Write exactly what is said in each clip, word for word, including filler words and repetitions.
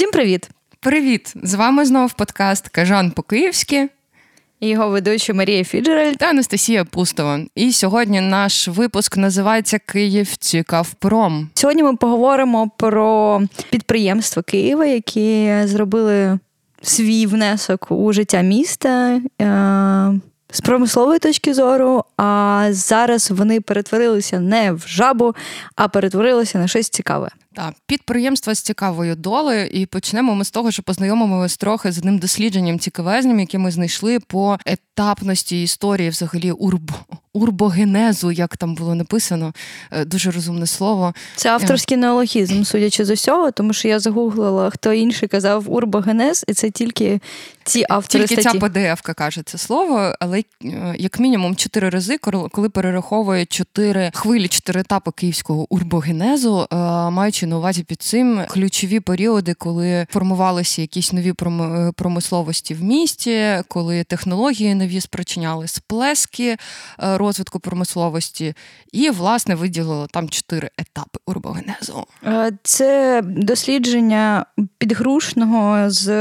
Всім привіт! Привіт! З вами знов подкаст «Кажан по-київськи». І його ведучі Марія Фіджерель та Анастасія Пустова. І сьогодні наш випуск називається «КиївЦікавПром». Сьогодні ми поговоримо про підприємства Києва, які зробили свій внесок у життя міста з промислової точки зору, а зараз вони перетворилися не в жабу, а перетворилися на щось цікаве. Так, підприємства з цікавою долею, і почнемо ми з того, що познайомимося трохи з одним дослідженням цікавезним, яке ми знайшли по етапності історії взагалі урбо, урбогенезу, як там було написано, дуже розумне слово. Це авторський неологізм, судячи з усього, тому що я загуглила, хто інший казав урбогенез, і це тільки ці автори тільки статті. Тільки ця пе де еф-ка каже це слово, але як мінімум чотири рази, коли перераховує чотири хвилі, чотири етапи київського урбогенезу, маючи на увазі під цим ключові періоди, коли формувалися якісь нові промисловості в місті, коли технології нові спричиняли сплески розвитку промисловості, і, власне, виділили там чотири етапи урбогенезу. Це дослідження Підгрушного з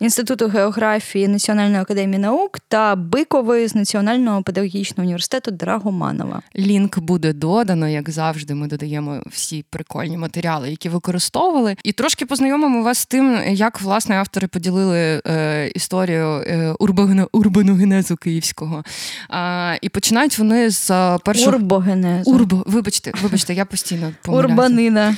Інституту географії Національної академії наук та Бикової з Національного педагогічного університету Драгоманова. Лінк буде додано, як завжди, ми додаємо всі прикольні матеріали. матеріали, які використовували. І трошки познайомимо вас з тим, як, власне, автори поділили е, історію е, урбогенезу, урбаногенезу київського. Е, і починають вони з першого... Урбогенезу. Урбо... Вибачте, вибачте, я постійно помиляюся. Урбанина.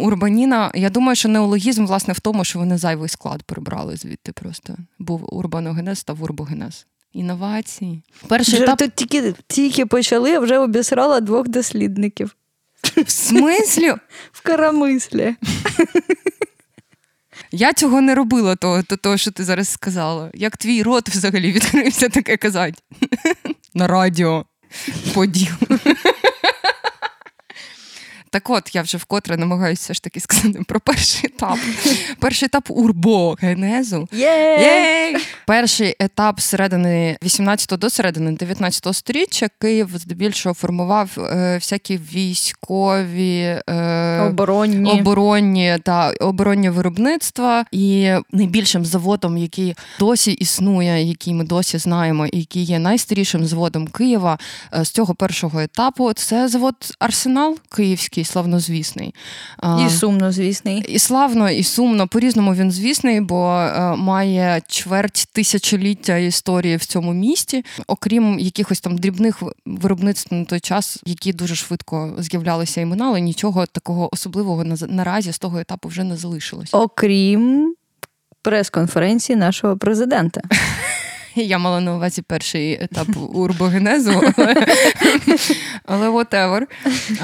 Урбаніна. Я думаю, що неологізм, власне, в тому, що вони зайвий склад прибрали звідти просто. Був урбаногенез та урбогенез. Інновації. Перший вже етап... Тут тільки, тільки почали, вже обісрала двох дослідників. В смислі? В коромислі. Я цього не робила, того, того, що ти зараз сказала. Як твій рот взагалі відкрився таке казати? На радіо. Поділ. Так от, я вже вкотре намагаюся все ж таки сказати про перший етап. Перший етап урбогенезу. Єй! Перший етап середини вісімнадцятого до середини дев'ятнадцятого сторіччя Київ здебільшого формував е, всякі військові, е, оборонні. оборонні та оборонні виробництва. І найбільшим заводом, який досі існує, який ми досі знаємо, і який є найстарішим заводом Києва е, з цього першого етапу, це завод Арсенал київський. Славнозвісний. І сумнозвісний. І славно, і сумно. По-різному він звісний, бо має чверть тисячоліття історії в цьому місті. Окрім якихось там дрібних виробництв на той час, які дуже швидко з'являлися і минали, нічого такого особливого наразі з того етапу вже не залишилось. Окрім прес-конференції нашого президента. Я мала на увазі перший етап урбогенезу, але, але whatever.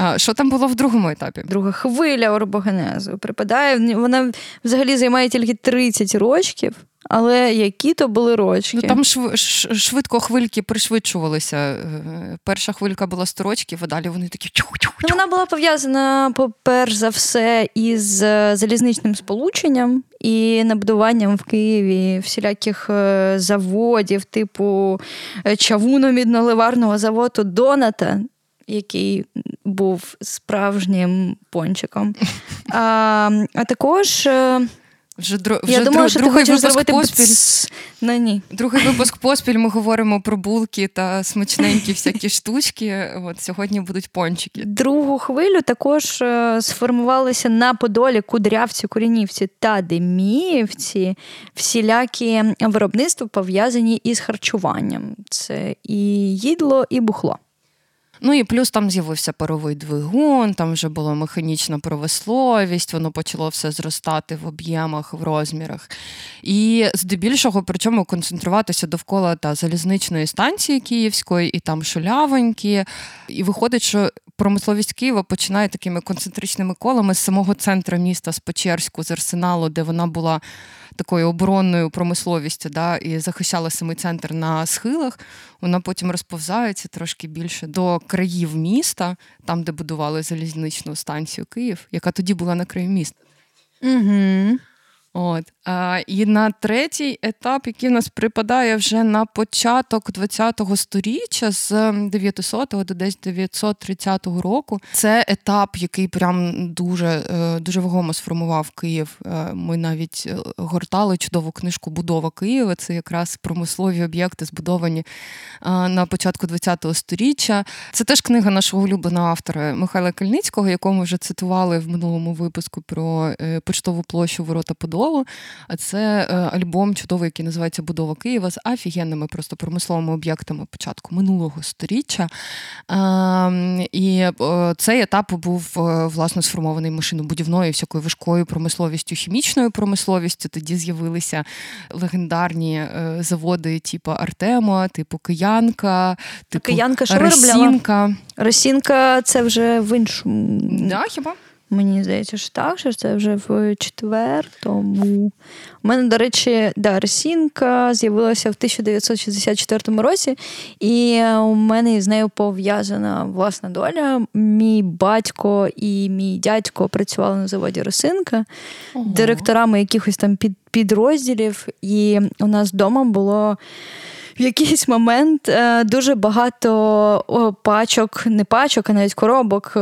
А, що там було в другому етапі? Друга хвиля урбогенезу припадає, вона взагалі займає тільки тридцять рочків, але які то були рочки? Ну, там шв- швидко хвильки пришвидшувалися. Перша хвилька була сто рочків, а далі вони такі... Ну, вона була пов'язана, перш за все, із залізничним сполученням і набудуванням в Києві всіляких заводів, типу чавунно-мідноливарного заводу Доната, який був справжнім пончиком. А, а також... Вже, дро... вже Я думала, друг... що другий ти хочеш зробити поспіль. Ну, ні. Другий випуск поспіль ми говоримо про булки та смачненькі всякі штучки. От, сьогодні будуть пончики. Другу хвилю також сформувалися на Подолі Кудрявці, Куренівці та Деміївці всілякі виробництва, пов'язані із харчуванням. Це і їдло, і бухло. Ну і плюс там з'явився паровий двигун, там вже була механічна промисловість, воно почало все зростати в об'ємах, в розмірах. І здебільшого, причому, концентруватися довкола та залізничної станції Київської, і там шулявонькі. І виходить, що промисловість Києва починає такими концентричними колами з самого центру міста, з Печерську, з Арсеналу, де вона була такою оборонною промисловістю, да, і захищала самий центр на схилах, вона потім розповзається трошки більше до країв міста, там, де будували залізничну станцію Київ, яка тоді була на краю міста. Угу. От. А, І на третій етап, який в нас припадає вже на початок ХХ сторіччя, з дев'ятисотого до десь дев'ятсот тридцятого року, це етап, який прям дуже, дуже вагомо сформував Київ. Ми навіть гортали чудову книжку «Будова Києва». Це якраз промислові об'єкти, збудовані на початку ХХ сторіччя. Це теж книга нашого улюбленого автора Михайла Кальницького, якому вже цитували в минулому випуску про Поштову площу «Ворота Подолу». А це альбом чудовий, який називається «Будова Києва», з офігенними просто промисловими об'єктами початку минулого сторіччя. І цей етап був, власне, сформований машинобудівною, всякою важкою промисловістю, хімічною промисловістю. Тоді з'явилися легендарні заводи типу Артема, типу Киянка, типу Киянка, що Росінка. Росінка це вже в іншому. Да, хіба? Мені здається, що так, що це вже в четвертому. У мене, до речі, да, Росінка з'явилася в тисяча дев'ятсот шістдесят четвертому році, і у мене з нею пов'язана власна доля. Мій батько і мій дядько працювали на заводі Росінка, ого, директорами якихось там під, підрозділів, і у нас вдома було в якийсь момент дуже багато пачок, не пачок, а навіть коробок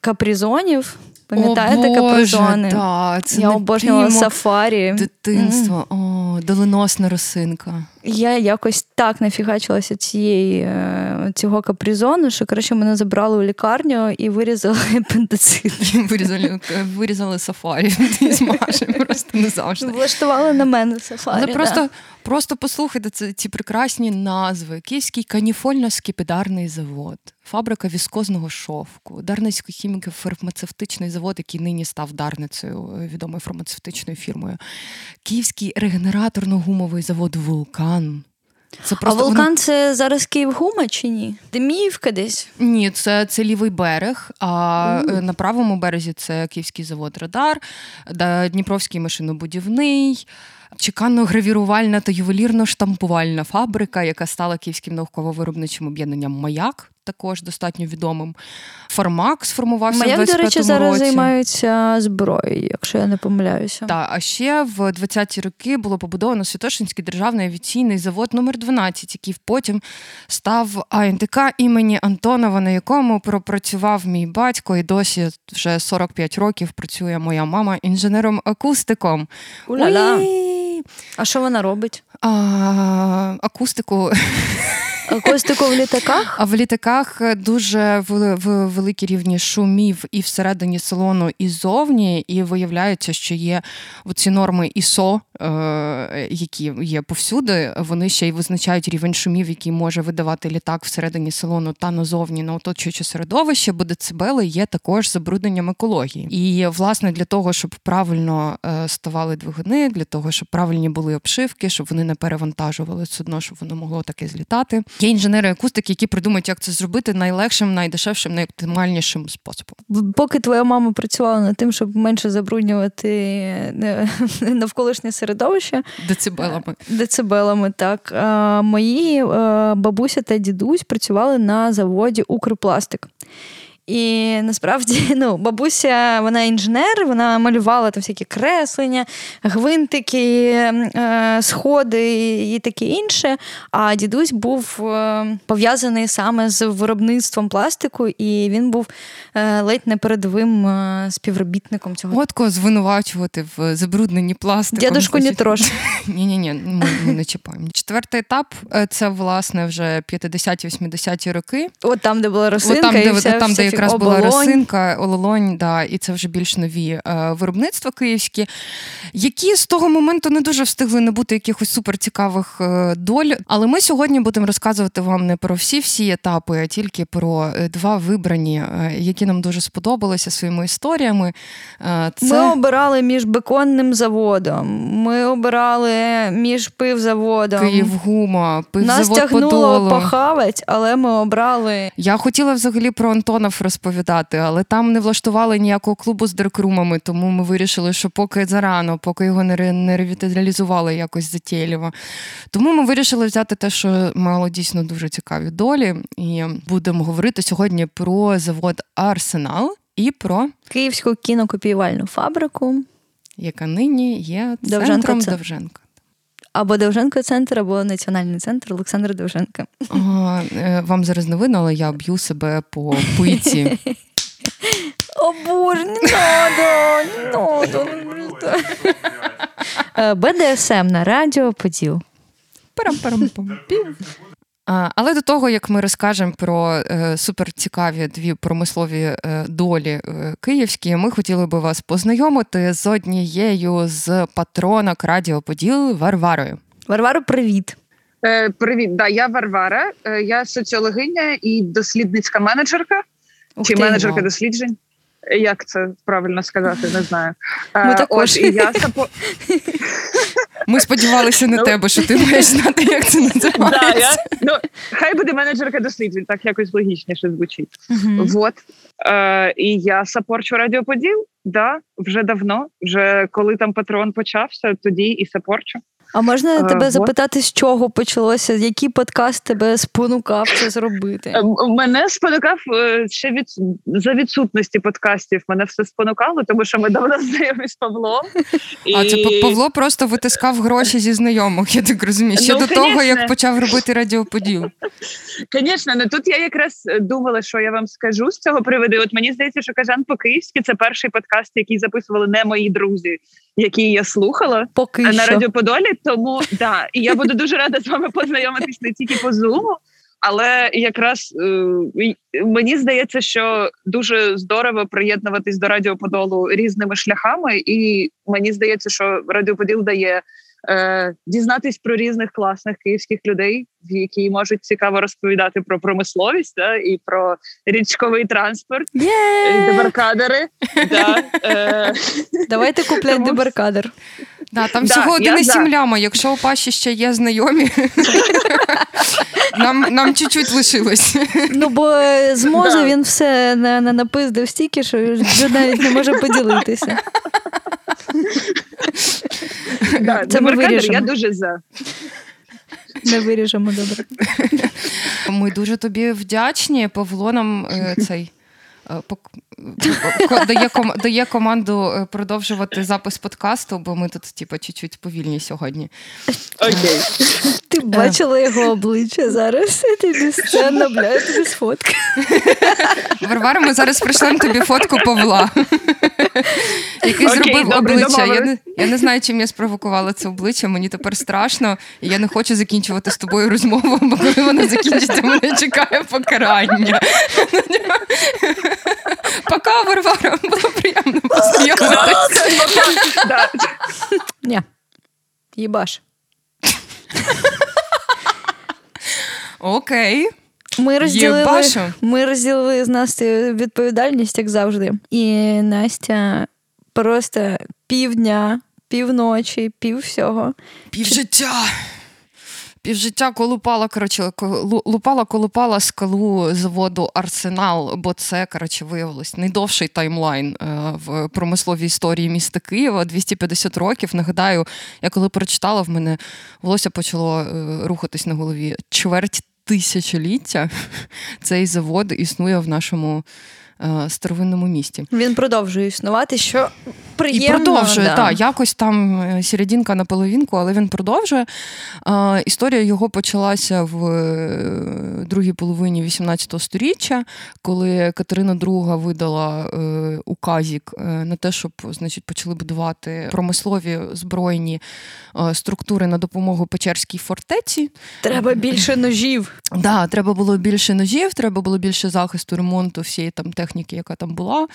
капризонів. Пам'ятаєте, о, капризони? Да, я обожнювала сафарі. Дитинство. Mm. О, доленосна Росинка. Я якось так нафігачилася цієї, цього капризону, що, коротше, мене забрали у лікарню і вирізали апендицит. Вирізали, вирізали сафарі. Просто не завжди. Влаштували на мене сафарі. Але просто, да. Просто послухайте ці, ці прекрасні назви. Київський каніфольно-скипідарний завод, фабрика віскозного шовку, Дарницький хіміко-фармацевтичний завод, який нині став Дарницею, відомою фармацевтичною фірмою. Київський регенераторно-гумовий завод «Вулкан». Це просто, а «Вулкан» воно... це зараз Київ-Гума чи ні? Деміївка десь? Ні, це, це лівий берег, а mm. на правому березі це київський завод «Радар», Дніпровський машинобудівний, чеканно-гравірувальна та ювелірно-штампувальна фабрика, яка стала Київським науково-виробничим об'єднанням «Маяк», також достатньо відомим. Фармак сформувався в двадцять п'ятому році. Маяк, до речі, зараз займаються зброєю, якщо я не помиляюся. Так, а ще в двадцяті роки було побудовано Святошинський державний авіаційний завод номер дванадцять, який потім став АНТК імені Антонова, на якому пропрацював мій батько, і досі вже сорок п'ять років працює моя мама інженером-акустиком. Уля-ля! А що вона робить? А, акустику... Акустику в літаках? А в літаках дуже в, в великі рівні шумів і всередині салону, і зовні, і виявляється, що є ці норми ай ес о, е, які є повсюди, вони ще й визначають рівень шумів, який може видавати літак всередині салону та назовні на оточуюче середовище, бо децибели є також забрудненням екології. І, власне, для того, щоб правильно ставали двигуни, для того, щоб правильні були обшивки, щоб вони не перевантажували судно, щоб воно могло таки злітати. Є інженери-акустики, які придумають, як це зробити найлегшим, найдешевшим, найоптимальнішим способом. Поки твоя мама працювала над тим, щоб менше забруднювати навколишнє середовище. Децибелами. Децибелами, так. Мої бабуся та дідусь працювали на заводі «Укрпластик». І насправді, ну, бабуся, вона інженер, вона малювала там всякі креслення, гвинтики, сходи і таке інше. А дідусь був пов'язаний саме з виробництвом пластику, і він був ледь не передовим співробітником цього. От кого звинувачувати в забрудненні пластиком. Дядушку не трошки. Ні-ні-ні, ми, ми не чіпаємо. Четвертий етап – це, власне, вже п'ятдесяті-вісімдесяті роки. От там, де була Росинка, там, і вся, там, вся... де якраз Оболонь. Була Росинка, Ололонь, да, і це вже більш нові е, виробництва київські, які з того моменту не дуже встигли набути якихось суперцікавих е, доль. Але ми сьогодні будемо розказувати вам не про всі-всі етапи, а тільки про два вибрані, е, які нам дуже сподобалися своїми історіями. Е, це... Ми обирали між беконним заводом, ми обирали між пивзаводом. Київгума, пивзавод Подолу. Нас тягнуло похавець, але ми обрали... Я хотіла взагалі про Антона розповідати, але там не влаштували ніякого клубу з даркрумами, тому ми вирішили, що поки зарано, поки його не, ре, не ревіталізували якось затєліво. Тому ми вирішили взяти те, що мало дійсно дуже цікаві долі, і будемо говорити сьогодні про завод «Арсенал» і про Київську кінокопіювальну фабрику, яка нині є центром Довженка. Це... Довженка. Або Довженко центр, або Національний центр Олександра Довженка. Ага, вам зараз не видно, але я б'ю себе по пиці. О боже, не надо, не надо. БДСМ на Радіо Поділ. Парам-парам-пам-пів. Але до того, як ми розкажемо про суперцікаві дві промислові долі київські, ми хотіли би вас познайомити з однією з патронок Радіо Поділ Варварою. Варвару, привіт! Привіт, да, я Варвара, я соціологиня і дослідницька менеджерка, Ух чи менеджерка його. досліджень. Як це правильно сказати, не знаю. Ми також. От, і я сапо... Ми сподівалися на тебе, що ти маєш знати, як це називається. Да, я... ну, хай буде менеджерка досліджень, так якось логічніше звучить. Uh-huh. От. Е, і я сапорчу Радіо Поділ, да, вже давно, вже коли там патрон почався, тоді і сапорчу. А можна тебе uh, запитати, з чого почалося? Який подкаст тебе спонукав це зробити? Мене спонукав ще від, за відсутності подкастів. Мене все спонукало, тому що ми давно знайомі з Павлом. І... А це Павло просто витискав гроші зі знайомих, я так розумію. Ще ну, до конечно. того, як почав робити Радіо Поділ. Звісно, але тут я якраз думала, що я вам скажу з цього приводу. От мені здається, що «Кажан по-київськи» – це перший подкаст, який записували не мої друзі, які я слухала Поки на що. Радіо Подолі, тому да, і я буду дуже рада з вами познайомитись не тільки по Zoom, але якраз е- мені здається, що дуже здорово приєднуватись до Радіо Подолу різними шляхами, і мені здається, що Радіо Поділ дає е- дізнатись про різних класних київських людей, які можуть цікаво розповідати про промисловість, да, і про річковий транспорт, yeah! дебаркадери. Да, е... Давайте купляти Тому... дебаркадер. Да, там да, всього один цілий сім ляма. Якщо у Паші ще є знайомі, нам, нам чуть-чуть лишилось. Ну, бо з мозу да. він все на, на, напиздив стільки, що навіть не може поділитися. Да, це дебаркадер я дуже за. Не виріжемо, добре. Ми дуже тобі вдячні. Павло нам цей дає, дає команду продовжувати запис подкасту, бо ми тут типу, чуть-чуть повільні сьогодні. Окей. Ти бачила його обличчя зараз? Ти сцена, бля, тобі сфотки. Варвара, ми зараз прийшли тобі фотку Павла, який Окей, зробив добре, обличчя. Я не, я не знаю, чим я спровокувала це обличчя, мені тепер страшно, і я не хочу закінчувати з тобою розмову, бо коли вона закінчиться, мене чекає покарання. Пока, Варвара, було приємно познайомитися. Ні, їбаш. Окей. Ми розділили, ми розділили з Настею відповідальність, як завжди. І Настя просто півдня, півночі, пів всього. Півжиття. Півжиття колупала, коротше, лупала, колупала скалу заводу «Арсенал», бо це, коротше, виявилось найдовший таймлайн в промисловій історії міста Києва, двісті п'ятдесят років. Нагадаю, я коли прочитала, в мене волосся почало рухатись на голові. Чверть тисячоліття цей завод існує в нашому е, старовинному місті. Він продовжує існувати, що приємно. І продовжує, да. так. Якось там серединка на половинку, але він продовжує. Е, історія його почалася в другій половині вісімнадцятого сторіччя, коли Катерина ІІ видала е, указік е, на те, щоб, значить, почали будувати промислові збройні е, структури на допомогу Печерській фортеці. Треба більше ножів. Так, да, треба було більше ножів, треба було більше захисту, ремонту всієї там техніки, яка там була.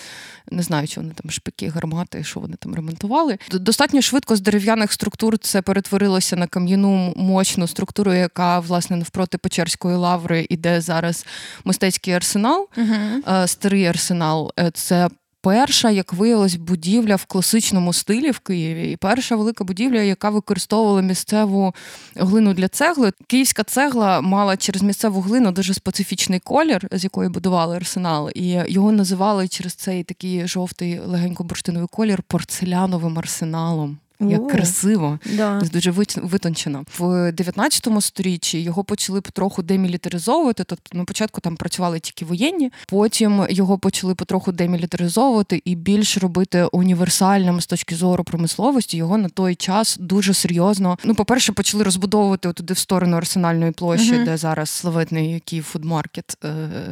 Не знаю, чи вони там шпики, гармати, що вони там ремонтували. Достатньо швидко з дерев'яних структур це перетворилося на кам'яну мощну структуру, яка, власне, навпроти Печерської лаври іде зараз мистецький арсенал, uh-huh. старий арсенал. Це перша, як виявилось, будівля в класичному стилі в Києві. І перша велика будівля, яка використовувала місцеву глину для цегли. Київська цегла мала через місцеву глину дуже специфічний колір, з якої будували арсенал. І його називали через цей такий жовтий легенько бурштиновий колір порцеляновим арсеналом. Як О, красиво, да. Дуже витончено. В дев'ятнадцятому сторіччі його почали потроху демілітаризовувати, тобто на початку там працювали тільки воєнні, потім його почали потроху демілітаризовувати і більш робити універсальним з точки зору промисловості. Його на той час дуже серйозно, ну, по-перше, почали розбудовувати туди в сторону Арсенальної площі, угу. де зараз славетний Київ фудмаркет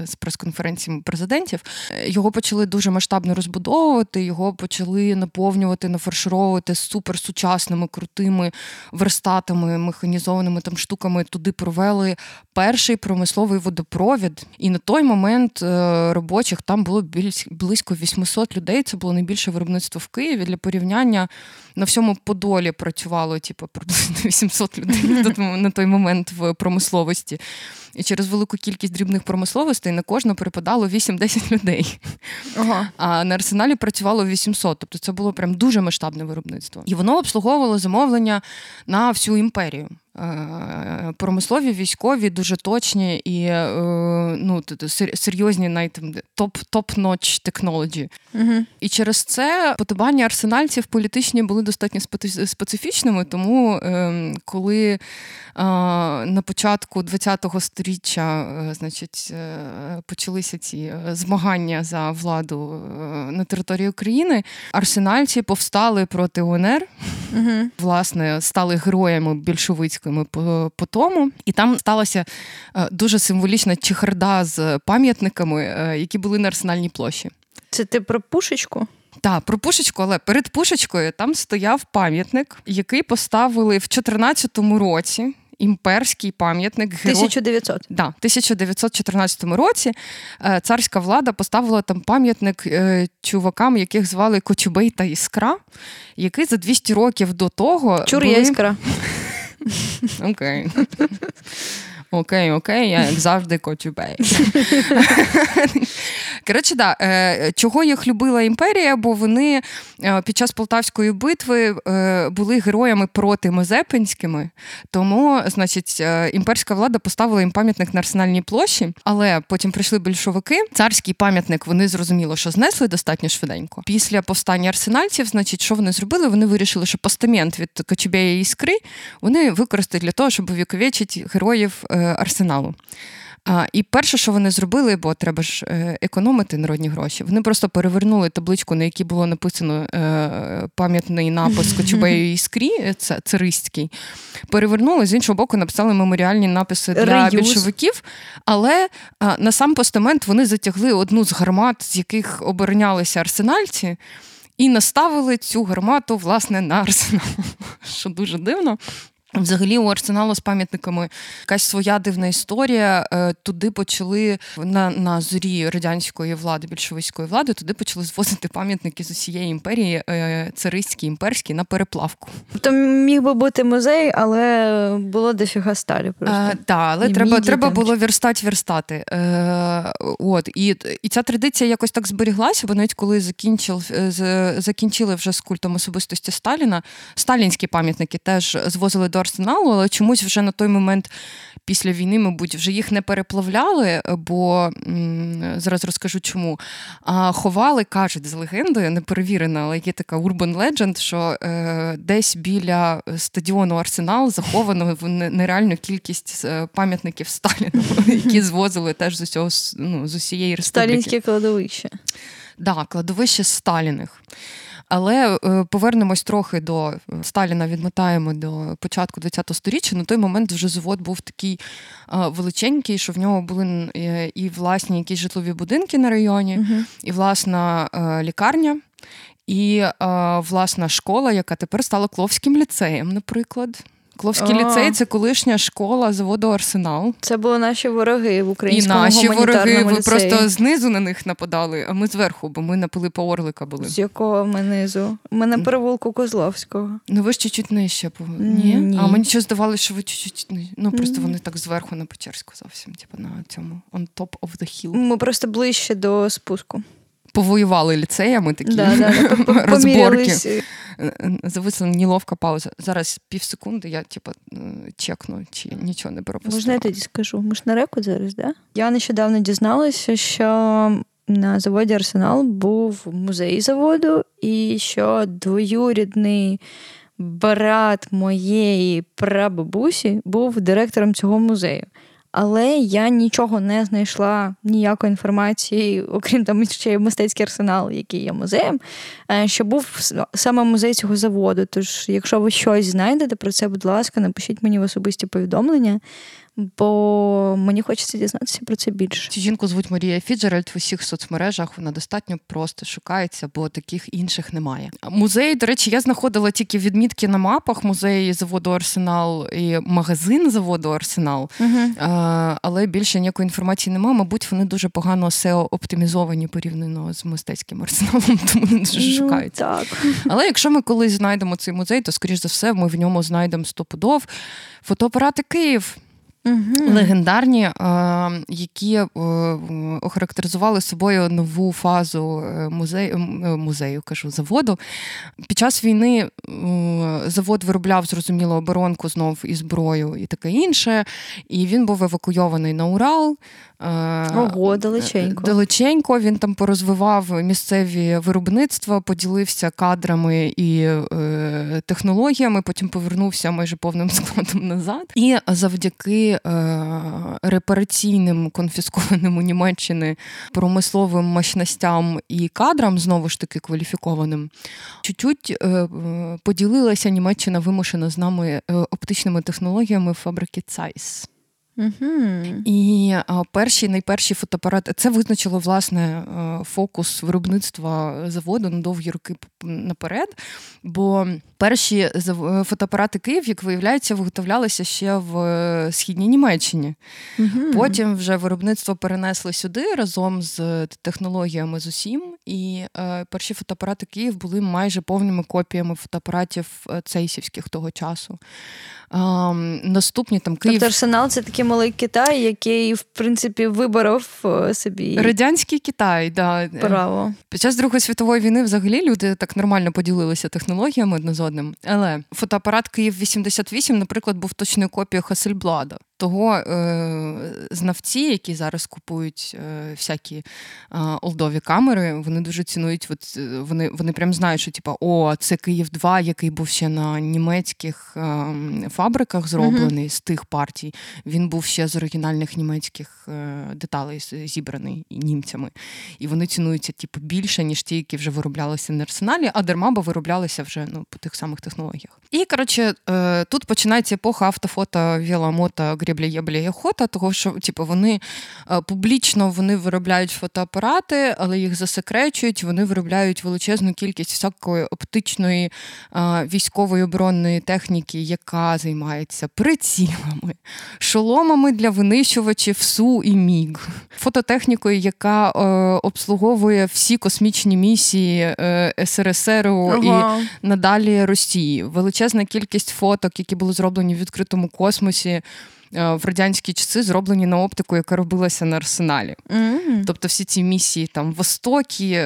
з прес-конференціями президентів. Його почали дуже масштабно розбудовувати, його почали наповнювати, нафаршировувати супер сучасними, крутими верстатами, механізованими там штуками. Туди провели перший промисловий водопровід. І на той момент е, робочих там було більш, близько вісімсот людей. Це було найбільше виробництво в Києві. Для порівняння, на всьому Подолі працювало типу, приблизно вісімсот людей на той момент в промисловості. І через велику кількість дрібних промисловостей на кожну перепадало вісім-десять людей. Ага. А на Арсеналі працювало вісімсот. Тобто це було прям дуже масштабне виробництво. І воно обслуговувало замовлення на всю імперію. Промислові, військові, дуже точні і ну, серйозні навіть, топ-топ-ноч технології. Угу. І через це подобання арсенальців політичні були достатньо специфічними, тому коли на початку двадцятого сторіччя значить, почалися ці змагання за владу на території України, арсенальці повстали проти УНР, угу. власне, стали героями більшовицької по тому. І там сталася дуже символічна чехарда з пам'ятниками, які були на Арсенальній площі. Це ти про Пушечку? Так, про Пушечку, але перед Пушечкою там стояв пам'ятник, який поставили в чотирнадцятому році. Імперський пам'ятник героїв. тисяча дев'ятсот Да, в тисяча дев'ятсот чотирнадцятому році царська влада поставила там пам'ятник чувакам, яких звали Кочубей та Іскра, які за двісті років до того... Чур були... я Іскра. Окей. Окей, окей, я як завжди Кочубей. Коротше, да, чого їх любила імперія, бо вони під час Полтавської битви були героями проти Мазепинськими, тому, значить, імперська влада поставила їм пам'ятник на Арсенальній площі, але потім прийшли більшовики, царський пам'ятник, вони зрозуміло, що знесли достатньо швиденько. Після повстання арсенальців, значить, що вони зробили? Вони вирішили, що постамент від Кочубея і Іскри вони використають для того, щоб увіковічити героїв Арсеналу. А, і перше, що вони зробили, бо треба ж економити народні гроші, вони просто перевернули табличку, на якій було написано е, пам'ятний напис Кочубею і Іскрі, це царистський, перевернули, з іншого боку написали меморіальні написи для Реюз. Більшовиків, але а, на сам постамент вони затягли одну з гармат, з яких оборонялися арсенальці, і наставили цю гармату, власне, на Арсенал, що дуже дивно. Взагалі у Арсеналу з пам'ятниками якась своя дивна історія. Туди почали на, на зорі радянської влади, більшовицької влади, туди почали звозити пам'ятники з усієї імперії, царистські, імперські, на переплавку. Тобто міг би бути музей, але було дофіга сталі просто. Так, але треба, треба було верстать-верстати. Е, от. І, і ця традиція якось так зберіглася, бо навіть коли закінчив, закінчили вже з культом особистості Сталіна, сталінські пам'ятники теж звозили до Арсеналу, але чомусь вже на той момент після війни, мабуть, вже їх не переплавляли, бо зараз розкажу чому. А ховали, кажуть, з легендою, не перевірена, але є така urban legend, що е, десь біля стадіону Арсенал заховано нереальну кількість пам'ятників Сталіна, які звозили теж з усього, ну, з усієї республіки. Сталінське кладовище. Так, кладовище Сталіних. Але повернемось трохи до Сталіна, відмотаємо до початку двадцятого сторіччя. На той момент вже завод був такий величенький, що в нього були і власні якісь житлові будинки на районі, угу. і власна лікарня, і власна школа, яка тепер стала Кловським ліцеєм, наприклад. Кловський О. ліцей – це колишня школа заводу «Арсенал». Це були наші вороги в українському гуманітарному ліцеї. І наші вороги, ви просто знизу на них нападали, а ми зверху, бо ми на Пилипа Орлика були. З якого ми низу? Ми на перевулку Козловського. Ну ви ж чуть-чуть нижче були. Ні? Ні. А мені щось здавалося, що ви чуть-чуть нижче. Ну просто mm. вони так зверху на Печерську зовсім, типу на цьому «on top of the hill». Ми просто ближче до спуску. Повоювали ліцеями такі да, да, розборки. Зависла неловка пауза. Зараз пів секунди я типу, чекну, чи нічого не пропустила. Можна я тоді скажу? Ми ж на реку зараз, да? Я нещодавно дізналася, що на заводі «Арсенал» був музей заводу і що двоюрідний брат моєї прабабусі був директором цього музею. Але я нічого не знайшла, ніякої інформації, окрім там ще мистецький арсенал, який є музеєм, що був саме музей цього заводу. Тож, якщо ви щось знайдете про це, будь ласка, напишіть мені в особисті повідомлення, бо мені хочеться дізнатися про це більше. Цю жінку звуть Марія Фіджерель, в усіх соцмережах вона достатньо просто шукається, бо таких інших немає. Музей, до речі, я знаходила тільки відмітки на мапах, музей заводу «Арсенал» і магазин заводу «Арсенал», угу. а, але більше ніякої інформації немає. Мабуть, вони дуже погано сео-оптимізовані порівняно з мистецьким «Арсеналом», тому не дуже ну, шукаються. Так. Але якщо ми колись знайдемо цей музей, то, скоріш за все, ми в ньому знайдемо стопудов фотоапарати «Київ». Угу. Легендарні, які охарактеризували собою нову фазу музею, музею, кажу, заводу. Під час війни завод виробляв, зрозуміло, оборонку знов і зброю і таке інше. І він був евакуйований на Урал. Ого, далеченько. Далеченько. Він там порозвивав місцеві виробництва, поділився кадрами і технологіями, потім повернувся майже повним складом назад. І завдяки репараційним, конфіскованим у Німеччини промисловим мощностям і кадрам, знову ж таки кваліфікованим, чуть-чуть поділилася Німеччина вимушено з нами оптичними технологіями фабрики Цайс. Mm-hmm. І перші, найперші фотоапарати, це визначило, власне, фокус виробництва заводу на довгі роки наперед, бо перші фотоапарати «Київ», як виявляється, виготовлялися ще в Східній Німеччині. Mm-hmm. Потім вже виробництво перенесли сюди разом з технологіями, з усім, і перші фотоапарати «Київ» були майже повними копіями фотоапаратів цейсівських того часу. Наступні там «Київ». Тобто «Арсенал» – це такі малий Китай, який, в принципі, виборов собі... Радянський Китай, да. Браво. Під час Другої світової війни взагалі люди так нормально поділилися технологіями одне з одним. Але фотоапарат «Київ-вісімдесят вісім», наприклад, був точною копією Хасельблада. Того е- знавці, які зараз купують е- всякі е- олдові камери, вони дуже цінують, от, вони, вони прям знають, що типа, о, це «Київ-два», який був ще на німецьких е- фабриках зроблений, mm-hmm. з тих партій. Він був ще з оригінальних німецьких деталей зібраний німцями. І вони цінуються типу, більше, ніж ті, які вже вироблялися на «Арсеналі», а дарма бо вироблялися вже ну, по тих самих технологіях. І, коротше, тут починається епоха автофото, веломото, греблі-єблі-єхота, того, що типу, вони публічно вони виробляють фотоапарати, але їх засекречують, вони виробляють величезну кількість всякої оптичної військової оборонної техніки, яка займається прицілами, шоломами для винищувачів СУ і Міг, фототехнікою, яка е, обслуговує всі космічні місії е, ес ер ес ер ага. і надалі Росії. Величезна кількість фоток, які були зроблені в відкритому космосі, в радянські часи зроблені на оптику, яка робилася на «Арсеналі». Mm-hmm. Тобто всі ці місії там «Востокі»,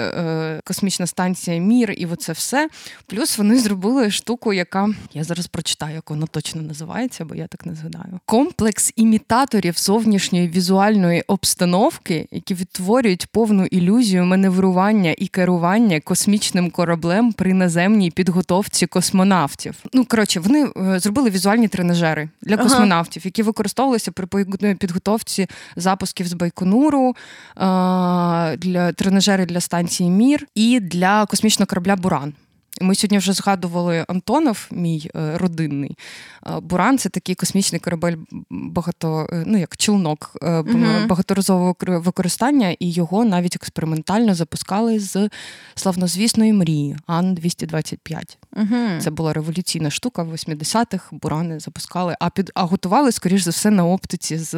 космічна станція «Мір» і оце все. Плюс вони зробили штуку, яка, я зараз прочитаю, як вона точно називається, бо я так не згадаю. Комплекс імітаторів зовнішньої візуальної обстановки, які відтворюють повну ілюзію маневрування і керування космічним кораблем при наземній підготовці космонавтів. Ну, коротше, вони зробили візуальні тренажери для космонавтів, які використовувалися при підготовці запусків з Байконуру, для тренажери для станції «Мір» і для космічного корабля «Буран». Ми сьогодні вже згадували Антонов, мій родинний. «Буран» – це такий космічний корабель, багато, ну як човнок, uh-huh. багаторазового використання, і його навіть експериментально запускали з славнозвісної «Мрії» Ан двісті двадцять п'ять. Uh-huh. Це була революційна штука, в вісімдесятих «Бурани» запускали, а, під, а готували, скоріш за все, на оптиці з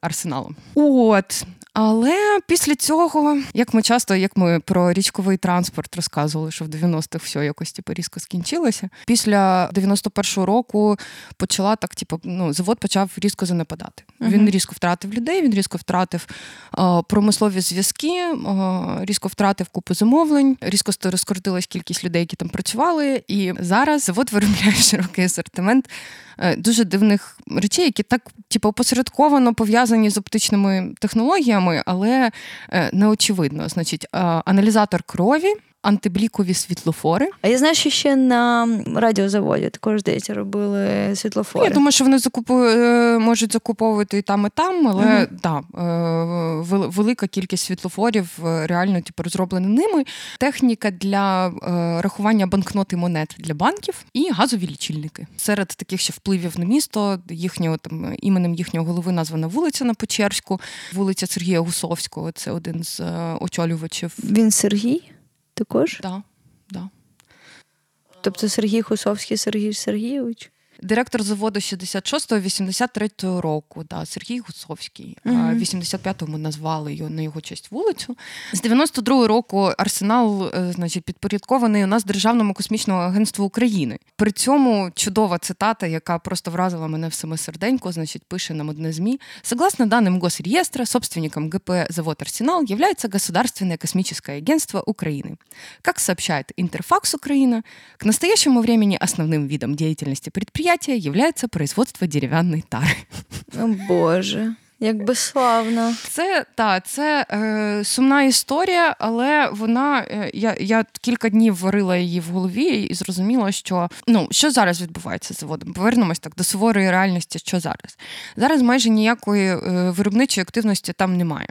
«Арсеналом». От... Але після цього, як ми часто, як ми про річковий транспорт розказували, що в дев'яностих все якось типу, різко скінчилося, після дев'яносто першого року почала так, типу, ну, завод почав різко занепадати. Uh-huh. Він різко втратив людей, він різко втратив а, промислові зв'язки, а, різко втратив купу замовлень, різко розкоротилась кількість людей, які там працювали, і зараз завод виробляє широкий асортимент дуже дивних речей, які так, типу, опосередковано пов'язані з оптичними технологіями, але неочевидно. Значить, аналізатор крові, антиблікові світлофори. А я знаю, що ще на радіозаводі також, здається, робили світлофори. Я думаю, що вони закупу... можуть закуповувати і там, і там, але mm-hmm. да, велика кількість світлофорів реально типу, розроблена ними. Техніка для рахування банкнот і монет для банків і газові лічильники. Серед таких ще впливів на місто, їхнього, там, іменем їхнього голови названа вулиця на Печерську, вулиця Сергія Гусовського, це один з очолювачів. Він Сергій? Також? Так, да, да. Тобто Сергій Гусовський, Сергій Сергійович? Директор заводу шістдесят шостого - вісімдесят третього року, да, Сергій Гусовський. У mm-hmm. вісімдесят п'ятому назвали його на його честь вулицю. З дев'яносто другого року Арсенал, значить, підпорядкований у нас Державному космічному агентству України. При цьому чудова цитата, яка просто вразила мене в саме серденько, значить, пише нам одне ЗМІ. «Согласно данным Госреестра, собственником ГП «Завод Арсенал» является Государственное космическое агентство Украины. Как сообщает Интерфакс Украина, к настоящему времени основным видом деятельности предприятия являється производство дерев'яної тари. О, Боже, як би славно. Це, та, це е, сумна історія, але вона, е, я, я кілька днів варила її в голові і зрозуміла, що, ну, що зараз відбувається з заводом? Повернемось так до суворої реальності, що зараз. Зараз майже ніякої е, виробничої активності там немає.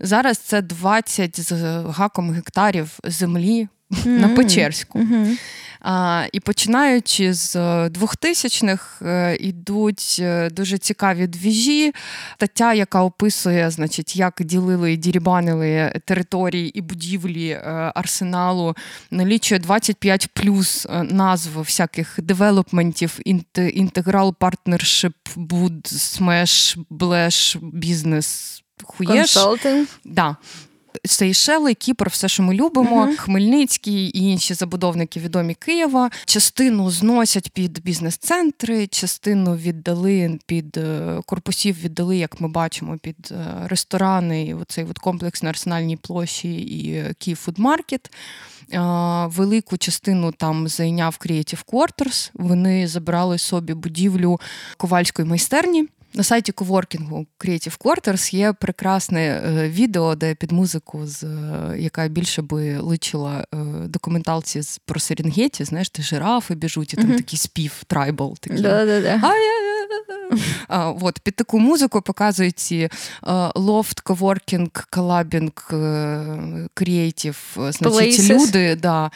Зараз це двадцять з гаком гектарів землі, mm-hmm. на Печерську. Mm-hmm. А, і починаючи з двохтисячних йдуть дуже цікаві двіжі. Стаття, яка описує, значить, як ділили і дірібанили території і будівлі е, Арсеналу, налічує двадцять п'ять плюс назв всяких девелопментів, інтеграл, партнершип, буд, смеш, блеш, бізнес, хуєш. Консалтинг. Да. Сейшели, Кіпр, все, що ми любимо, uh-huh. Хмельницький і інші забудовники відомі Києва. Частину зносять під бізнес-центри, частину віддали під корпусів, віддали, як ми бачимо, під ресторани, і оцей от комплекс на Арсенальній площі і Київ Фудмаркет. Велику частину там зайняв Creative Quarters. Вони забрали собі будівлю Ковальської майстерні. На сайті коворкінгу Creative Quarters є прекрасне відео, де під музику, з яка більше би личила документалці про Серенгеті, знаєш, ти жирафи біжуть, і там mm-hmm. такий спів трайбал, такий. Да-да-да. А, от, під таку музику показують ці лофт, коворкінг, колабінг, креатив, значить, люди, да,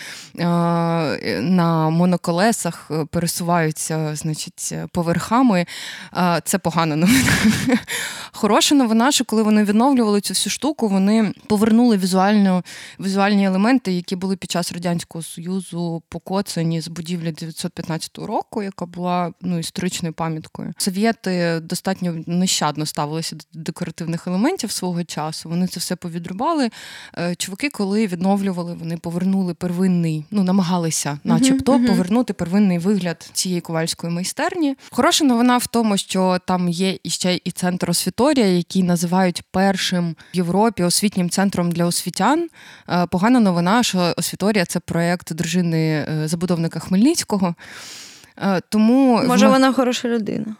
на моноколесах пересуваються, значить, поверхами. Це погана новина. Хороша новина, що коли вони відновлювали цю всю штуку, вони повернули візуально, візуальні елементи, які були під час Радянського Союзу покоцані з будівлі дев'ятсот п'ятнадцятого року, яка була, ну, історичною пам'яткою. Совєти достатньо нещадно ставилися до декоративних елементів свого часу. Вони це все повідрубали. Чуваки, коли відновлювали, вони повернули первинний, ну, намагалися начебто uh-huh, uh-huh. повернути первинний вигляд цієї ковальської майстерні. Хороша новина в тому, що там є іще і центр Освіторія, який називають першим в Європі освітнім центром для освітян. Погана новина, що Освіторія – це проєкт дружини забудовника Хмельницького. Тому... Може, в... вона хороша людина.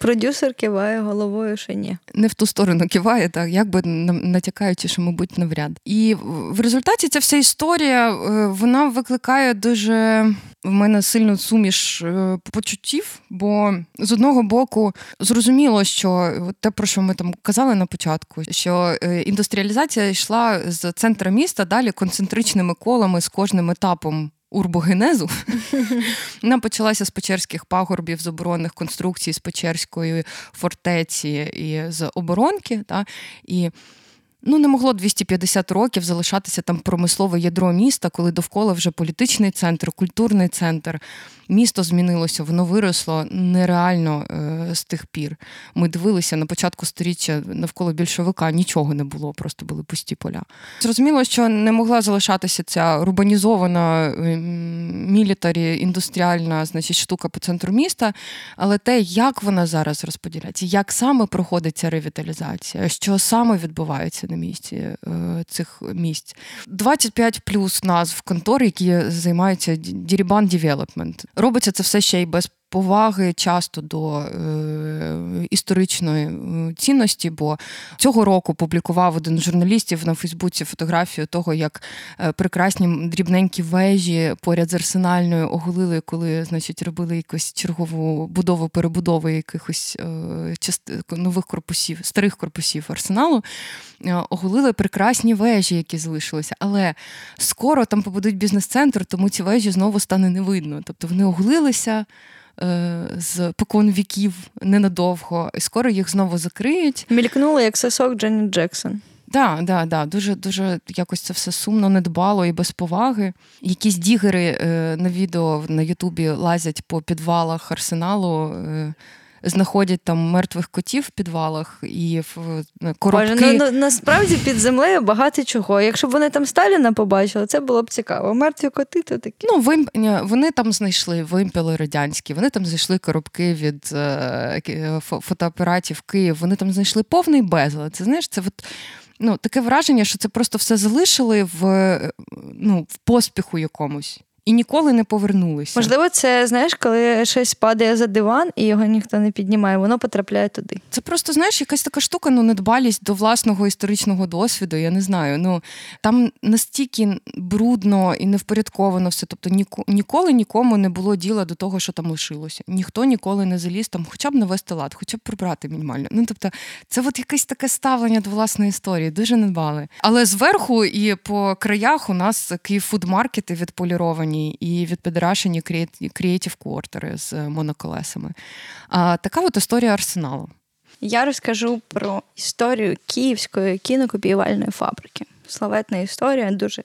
Продюсер киває головою, що ні. Не в ту сторону киває, так, якби натякаючи, що, мабуть, навряд. І в результаті ця вся історія, вона викликає дуже... В мене сильно суміш почуттів, бо з одного боку зрозуміло, що те, про що ми там казали на початку, що індустріалізація йшла з центра міста далі концентричними колами з кожним етапом урбогенезу. Вона почалася з Печерських пагорбів, з оборонних конструкцій, з Печерської фортеці і з оборонки. Та? І, ну, не могло двісті п'ятдесят років залишатися там промислове ядро міста, коли довкола вже політичний центр, культурний центр. Місто змінилося, воно виросло нереально е, з тих пір. Ми дивилися, на початку сторіччя навколо більшовика нічого не було, просто були пусті поля. Зрозуміло, що не могла залишатися ця урбанізована е, мілітарі, індустріальна, значить, штука по центру міста, але те, як вона зараз розподіляється, як саме проходить ця ревіталізація, що саме відбувається на місці е, цих місць. двадцять п'ять плюс назв контор, які займаються дірібан-девелопмент. Робиться це все ще й без поваги часто до е, історичної цінності, бо цього року публікував один з журналістів на Фейсбуці фотографію того, як прекрасні дрібненькі вежі поряд з Арсенальною оголили, коли, значить, робили якусь чергову будову, перебудову якихось е, част... нових корпусів, старих корпусів Арсеналу, е, оголили прекрасні вежі, які залишилися. Але скоро там побудуть бізнес-центр, тому ці вежі знову стане не видно. Тобто вони оголилися з покон віків ненадовго, і скоро їх знову закриють. Мількнули, як сосок Дженні Джексон. Так, да, да, да. Дуже, дуже якось це все сумно, недбало і без поваги. Якісь дігери е, на відео на Ютубі лазять по підвалах Арсеналу, е, знаходять там мертвих котів в підвалах і в коробки. Боже, ну, ну, насправді під землею багато чого. Якщо б вони там Сталіна побачили, це було б цікаво. Мертві коти то такі. Ну, вимп... вони там знайшли вимпіли радянські, вони там знайшли коробки від е... фотоапаратів Київ, вони там знайшли повний безлад. Це, знаєш, це от... ну, таке враження, що це просто все залишили в, ну, в поспіху якомусь. І ніколи не повернулися. Можливо, це, знаєш, коли щось падає за диван, і його ніхто не піднімає, воно потрапляє туди. Це просто, знаєш, якась така штука, ну, недбалість до власного історичного досвіду, я не знаю. Ну, там настільки брудно і невпорядковано все. Тобто ніколи нікому не було діла до того, що там лишилося. Ніхто ніколи не заліз там хоча б навести лад, хоча б прибрати мінімально. Ну, тобто, це от якесь таке ставлення до власної історії, дуже недбале. Але зверху і по краях у нас Київфудмаркети відполіровані і відпідрашені Creative Quarters з моноколесами. А така от історія Арсеналу. Я розкажу про історію Київської кінокопіювальної фабрики. Славетна історія дуже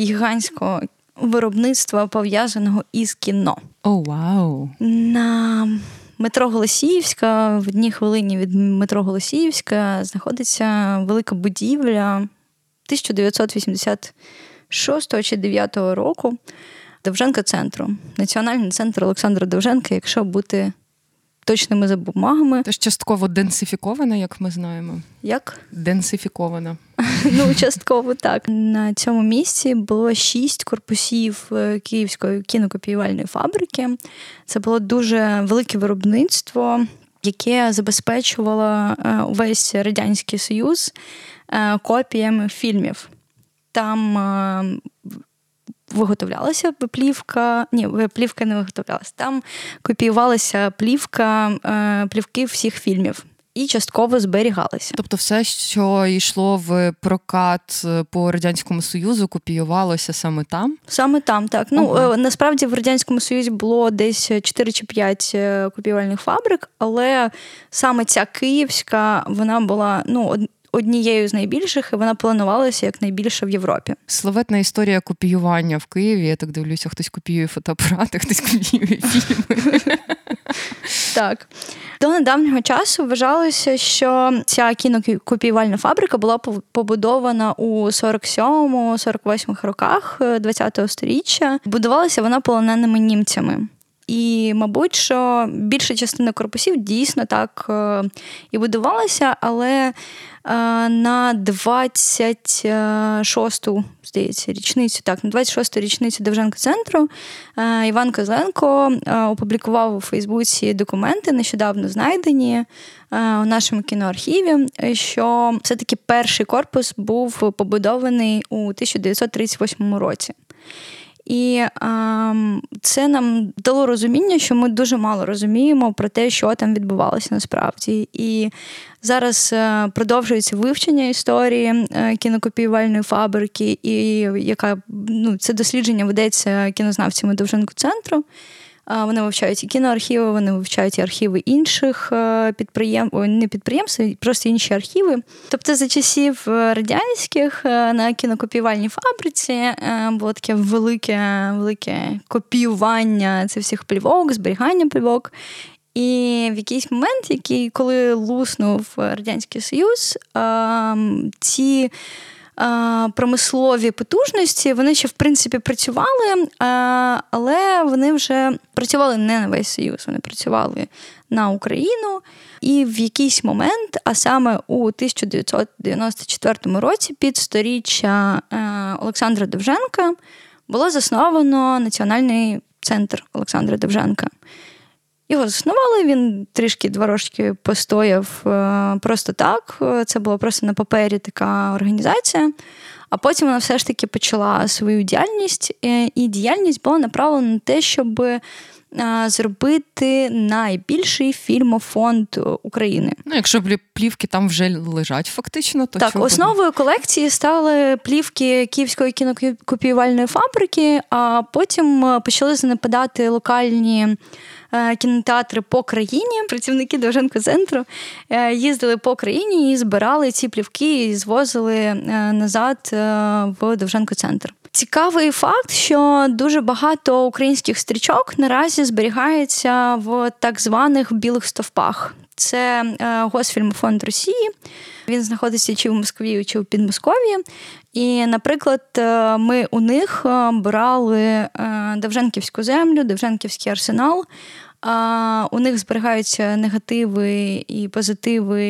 гігантського виробництва, пов'язаного із кіно. О, oh, вау! Wow. На метро Голосіївська, в одній хвилині від метро Голосіївська, знаходиться велика будівля тисяча дев'ятсот вісімдесят шостого чи дев'ятого року Довженка центру. Національний центр Олександра Довженка, якщо бути точними за бумагами. Тож частково денсифікована, як ми знаємо. Як? Денсифікована. Ну, частково так. На цьому місці було шість корпусів Київської кінокопіювальної фабрики. Це було дуже велике виробництво, яке забезпечувало увесь Радянський Союз копіями фільмів. Там виготовлялася плівка, ні, плівка не виготовлялася, там копіювалася плівка, плівки всіх фільмів і частково зберігалися. Тобто все, що йшло в прокат по Радянському Союзу, копіювалося саме там? Саме там, так. Ну, ага. Насправді в Радянському Союзі було десь чотири чи п'ять копіювальних фабрик, але саме ця київська, вона була, ну, однією з найбільших, і вона планувалася як найбільша в Європі. Славетна історія копіювання в Києві. Я так дивлюся, хтось копіює фотоапарати, хтось копіює фільми. Так. До недавнього часу вважалося, що ця кінокопіювальна фабрика була побудована у сорок сьомому сорок восьмому роках ХХ століття. Будувалася вона полоненими німцями. І, мабуть, що більша частина корпусів дійсно так і будувалася, але на двадцять шосту, здається, річницю, так, на двадцять шосту річницю Довженка центру Іван Козленко опублікував у Фейсбуці документи, нещодавно знайдені у нашому кіноархіві, що все-таки перший корпус був побудований у тисяча дев'ятсот тридцять восьмому році. І а, це нам дало розуміння, що ми дуже мало розуміємо про те, що там відбувалося насправді. І зараз а, продовжується вивчення історії а, кінокопіювальної фабрики, і яка, ну, це дослідження ведеться кінознавцями Довженку центру. А, вони вивчають і кіноархіви, вони вивчають і архіви інших підприємств, не підприємств, просто інші архіви. Тобто за часів радянських на кінокопіювальній фабриці було таке велике, велике копіювання цих всіх плівок, зберігання плівок. І в якийсь момент, який, коли луснув Радянський Союз, ці промислові потужності, вони ще, в принципі, працювали, але вони вже працювали не на весь Союз, вони працювали на Україну. І в якийсь момент, а саме у тисяча дев'ятсот дев'яносто четвертому році, під сторіччя Олександра Довженка, було засновано Національний центр Олександра Довженка. Його заснували, він трішки два рочки постояв просто так. Це була просто на папері така організація. А потім вона все ж таки почала свою діяльність, і діяльність була направлена на те, щоб зробити найбільший фільмофонд України. Ну, якщо плівки там вже лежать фактично, то так, основою буде? Колекції стали плівки Київської кінокопіювальної фабрики, а потім почали занепадати локальні кінотеатри по країні. Працівники Довженко-центру їздили по країні і збирали ці плівки і звозили назад в Довженко-центр. Цікавий факт, що дуже багато українських стрічок наразі зберігається в так званих білих стовпах. Це Госфільмофонд Росії, він знаходиться чи в Москві, чи в Підмосков'ї. І, наприклад, ми у них брали Довженківську землю, Довженківський арсенал. У них зберігаються негативи і позитиви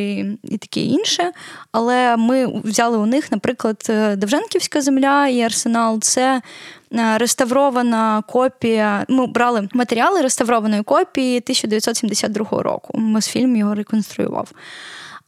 і таке інше, але ми взяли у них, наприклад, Довженківська земля і арсенал – це реставрована копія, ми брали матеріали реставрованої копії тисяча дев'ятсот сімдесят другого року, Мосфільм його реконструював.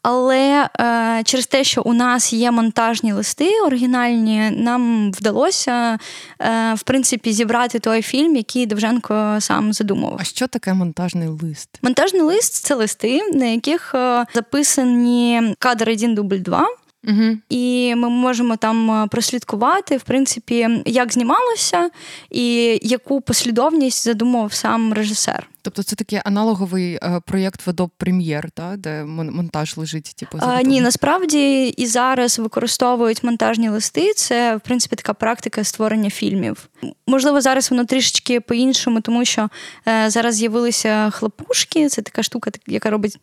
Але е, через те, що у нас є монтажні листи оригінальні, нам вдалося, е, в принципі, зібрати той фільм, який Довженко сам задумував. А що таке монтажний лист? Монтажний лист – це листи, на яких записані кадр один, дубль два. Угу. І ми можемо там прослідкувати, в принципі, як знімалося і яку послідовність задумував сам режисер. Тобто це такий аналоговий проєкт Adobe Premiere, та, де монтаж лежить? Типу, а, ні, насправді і зараз використовують монтажні листи. Це, в принципі, така практика створення фільмів. Можливо, зараз воно трішечки по-іншому, тому що е, зараз з'явилися хлопушки. Це така штука, яка робить...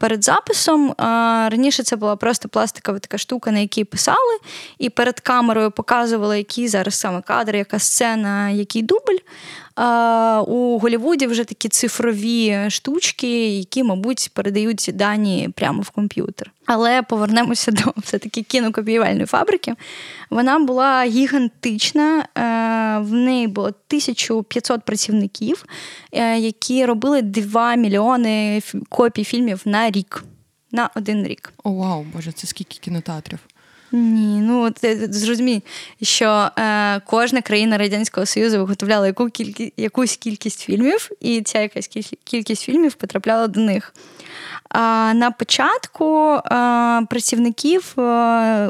перед записом. Раніше це була просто пластикова така штука, на якій писали, і перед камерою показували, який зараз саме кадр, яка сцена, який дубль. У Голлівуді вже такі цифрові штучки, які, мабуть, передають дані прямо в комп'ютер. Але повернемося до все-таки кінокопіювальної фабрики. Вона була гігантична, в неї було тисяча п'ятсот працівників, які робили два мільйони копій фільмів на рік, на один рік. О, вау, боже, це скільки кінотеатрів? Ні, ну ти зрозумій, що е, кожна країна Радянського Союзу виготовляла яку кількість, якусь кількість фільмів, і ця якась кількість фільмів потрапляла до них. А на початку е, працівників е,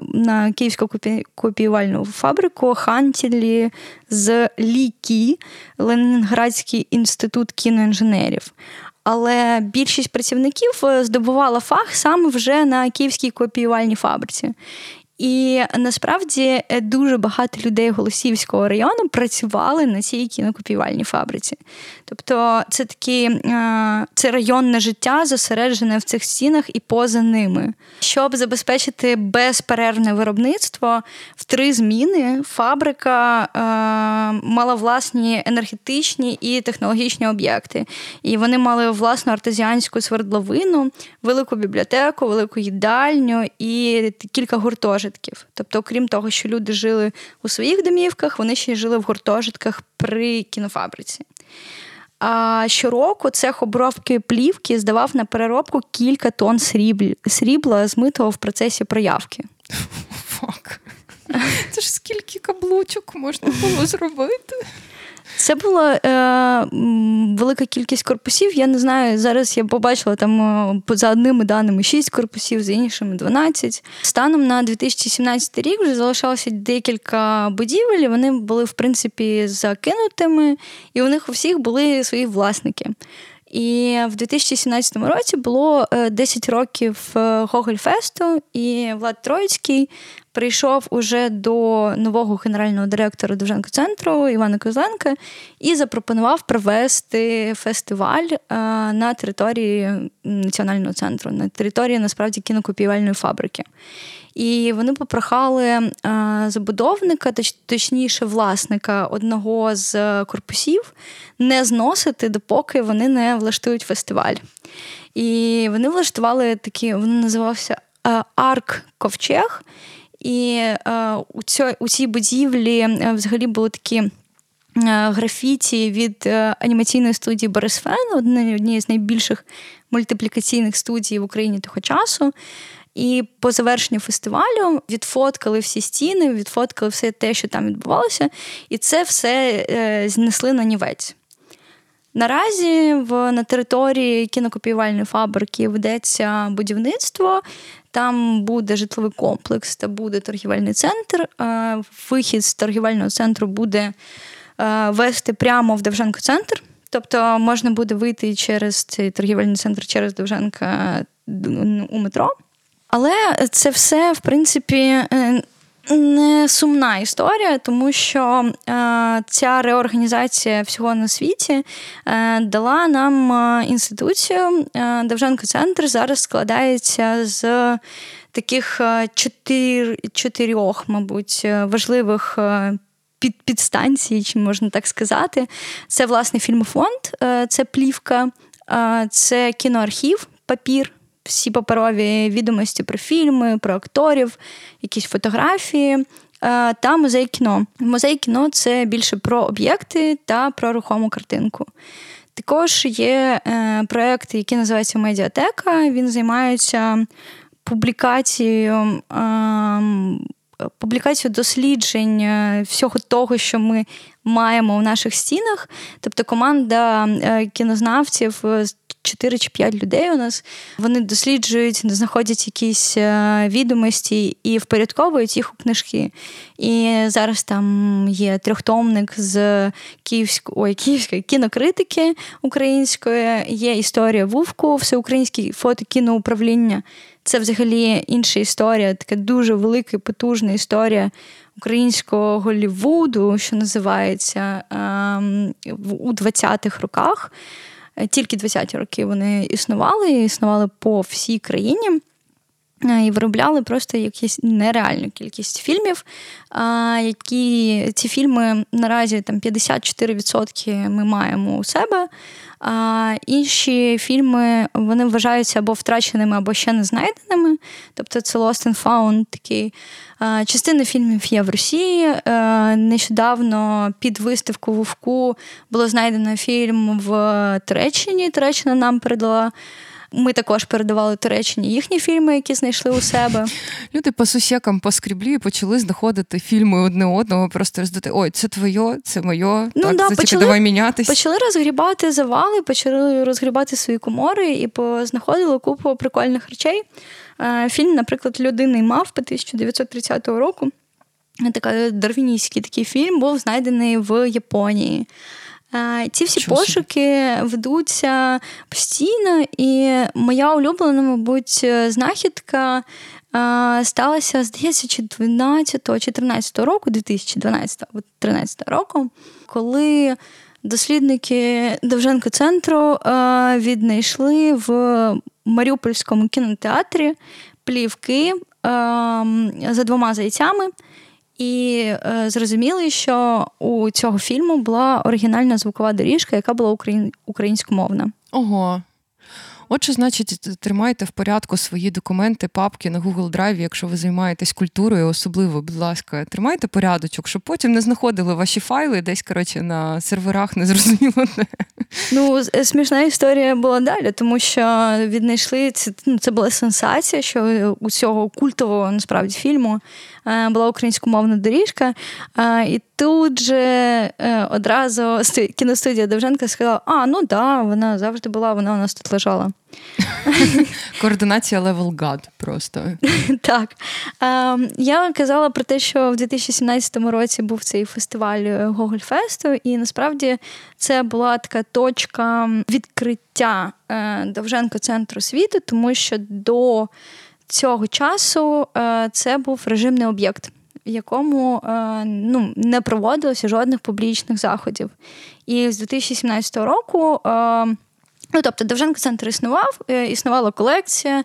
на Київську копі... копіювальну фабрику хантілі з Лікі, Ленінградський інститут кіноінженерів. Але більшість працівників здобувала фах саме вже на Київській копіювальній фабриці. І насправді дуже багато людей Голосіївського району працювали на цій кінокопіювальній фабриці. Тобто це такі, це районне життя зосереджене в цих стінах і поза ними. Щоб забезпечити безперервне виробництво, в три зміни фабрика мала власні енергетичні і технологічні об'єкти. І вони мали власну артезіанську свердловину, велику бібліотеку, велику їдальню і кілька гуртожитків. Тобто, крім того, що люди жили у своїх домівках, вони ще й жили в гуртожитках при кінофабриці. А щороку цех обробки плівки здавав на переробку кілька тонн срібла, змитого в процесі проявки. Фак. Це ж скільки каблучок можна було зробити? Це була е, велика кількість корпусів. Я не знаю, зараз я побачила там за одними даними шість корпусів, за іншими дванадцять. Станом на дві тисячі сімнадцятий рік вже залишалося декілька будівель, вони були, в принципі, закинутими, і у них у всіх були свої власники. І в дві тисячі сімнадцятому році було десять років Гоголь-фесту, і Влад Троїцький прийшов уже до нового генерального директора Довженко-центру Івана Козленка і запропонував провести фестиваль на території Національного центру, на території, насправді, кінокопіювальної фабрики. І вони попрохали забудовника, точніше власника одного з корпусів, не зносити, допоки вони не влаштують фестиваль. І вони влаштували такий, він називався «Арк-Ковчег», і е, у, цьо, у цій будівлі е, взагалі були такі графіті від анімаційної студії «Борисфен», однієї з найбільших мультиплікаційних студій в Україні того часу. І по завершенню фестивалю відфоткали всі стіни, відфоткали все те, що там відбувалося, і це все е, знесли на нівець. Наразі в, на території кінокопіювальної фабрики ведеться будівництво, там буде житловий комплекс та буде торгівельний центр. Е, вихід з торгівельного центру буде е, вести прямо в Довженко-центр, тобто можна буде вийти через цей торгівельний центр, через Довженка у метро. Але це все, в принципі, не сумна історія, тому що ця реорганізація всього на світі дала нам інституцію. Довженко-центр зараз складається з таких чотир, чотирьох, мабуть, важливих під, підстанцій, чи можна так сказати. Це, власне, фільмофонд, це плівка, це кіноархів, папір, всі паперові відомості про фільми, про акторів, якісь фотографії, та музей кіно. Музей кіно – це більше про об'єкти та про рухому картинку. Також є проєкт, який називається «Медіатека». Він займається публікацією, публікацією досліджень всього того, що ми маємо в наших стінах. Тобто команда кінознавців з чотири чи п'ять людей у нас, вони досліджують, знаходять якісь відомості і впорядковують їх у книжки. І зараз там є трьохтомник з київської, ой, київської кінокритики української, є історія Вувку, всеукраїнське фотокіноуправління. Це взагалі інша історія, така дуже велика і потужна історія українського Голлівуду, що називається, у двадцятих роках. Тільки двадцяті роки вони існували, існували по всій країні і виробляли просто якусь нереальну кількість фільмів, які ці фільми наразі там п'ятдесят чотири відсотки ми маємо у себе. А інші фільми, вони вважаються або втраченими, або ще не знайденими. Тобто це Lost and Found такий. Частина фільмів є в Росії. Нещодавно під виставку Вовку було знайдено фільм в Туреччині. Туреччина нам передала. Ми також передавали Туреччині їхні фільми, які знайшли у себе. Люди по сусікам, по скріблі почали знаходити фільми одне одного, просто роздати, ой, це твоє, це моє, ну, так, да, це почали, давай мінятись. Почали розгрібати завали, почали розгрібати свої комори і познаходили купу прикольних речей. Фільм, наприклад, «Людина і мавпи» тисяча дев'ятсот тридцятого року, такий дарвінійський такий фільм, був знайдений в Японії. Ці всі Чому? пошуки ведуться постійно, і моя улюблена, мабуть, знахідка сталася, здається, чи дванадцятого, чотирнадцятого року, дві тисячі дванадцятого, тринадцятого року, коли дослідники Довженко-центру віднайшли в Маріупольському кінотеатрі плівки «За двома зайцями», і е, зрозуміли, що у цього фільму була оригінальна звукова доріжка, яка була україн... українськомовна. Ого. Отже, значить, тримайте в порядку свої документи, папки на Google Drive, якщо ви займаєтесь культурою, особливо, будь ласка, тримайте порядочок, щоб потім не знаходили ваші файли десь, коротше, на серверах незрозуміло. Ну, смішна історія була далі, тому що віднайшли, це, це була сенсація, що у цього культового, насправді, фільму була українськомовна доріжка, і тут же одразу кіностудія Довженка сказала, а, ну да, вона завжди була, вона у нас тут лежала. Координація level God просто. Так. Я казала про те, що в дві тисячі сімнадцятому році був цей фестиваль Гоголь-фесту, і насправді це була така точка відкриття Довженко-центру світу, тому що до цього часу це був режимний об'єкт, в якому ну, не проводилося жодних публічних заходів. І з дві тисячі сімнадцятого року... Ну, тобто, Довженко-центр існував, існувала колекція,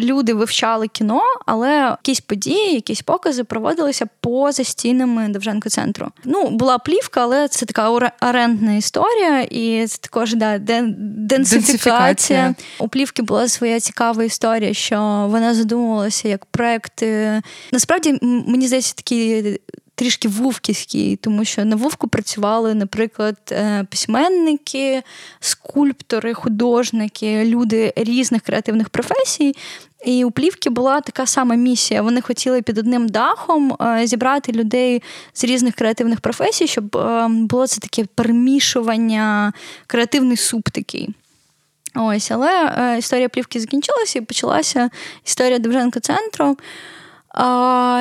люди вивчали кіно, але якісь події, якісь покази проводилися поза стінами Довженко-центру. Ну, була плівка, але це така орендна історія, і це також да, денсифікація. У плівки була своя цікава історія, що вона задумувалася як проєкт. Насправді, мені здається, такий трішки вовківський, тому що на Вовку працювали, наприклад, письменники, скульптори, художники, люди різних креативних професій. І у Плівки була така сама місія. Вони хотіли під одним дахом зібрати людей з різних креативних професій, щоб було це таке перемішування, креативний суп такий. Ось, але історія Плівки закінчилася і почалася історія Довженка-центру,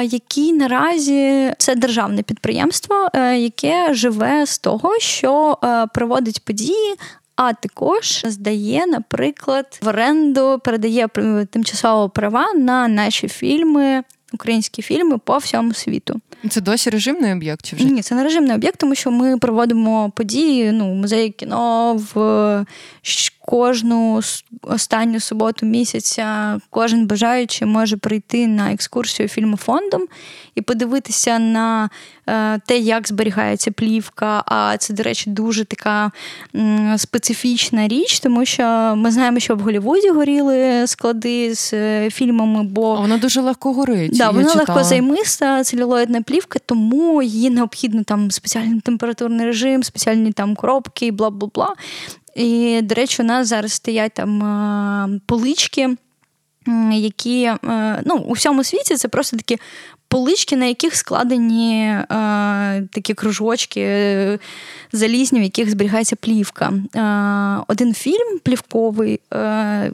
який наразі це державне підприємство, яке живе з того, що проводить події, а також здає, наприклад, в оренду, передає тимчасово права на наші фільми, українські фільми по всьому світу. Це досі режимний об'єкт? Чи вже? Ні, це не режимний об'єкт, тому що ми проводимо події, ну, музеї кіно в кожну останню суботу місяця. Кожен бажаючий може прийти на екскурсію фільмофондом і подивитися на те, як зберігається плівка. А це, до речі, дуже така специфічна річ, тому що ми знаємо, що в Голлівуді горіли склади з фільмами, бо... А вона дуже легко горить. Да, вона легко займиста, целюлоїдна плівка, тому її необхідно там спеціальний температурний режим, спеціальні там коробки і бла-бла-бла. І, до речі, у нас зараз стоять там полички, які, ну, у всьому світі це просто такі полички, на яких складені такі кружочки залізні, в яких зберігається плівка. Один фільм плівковий,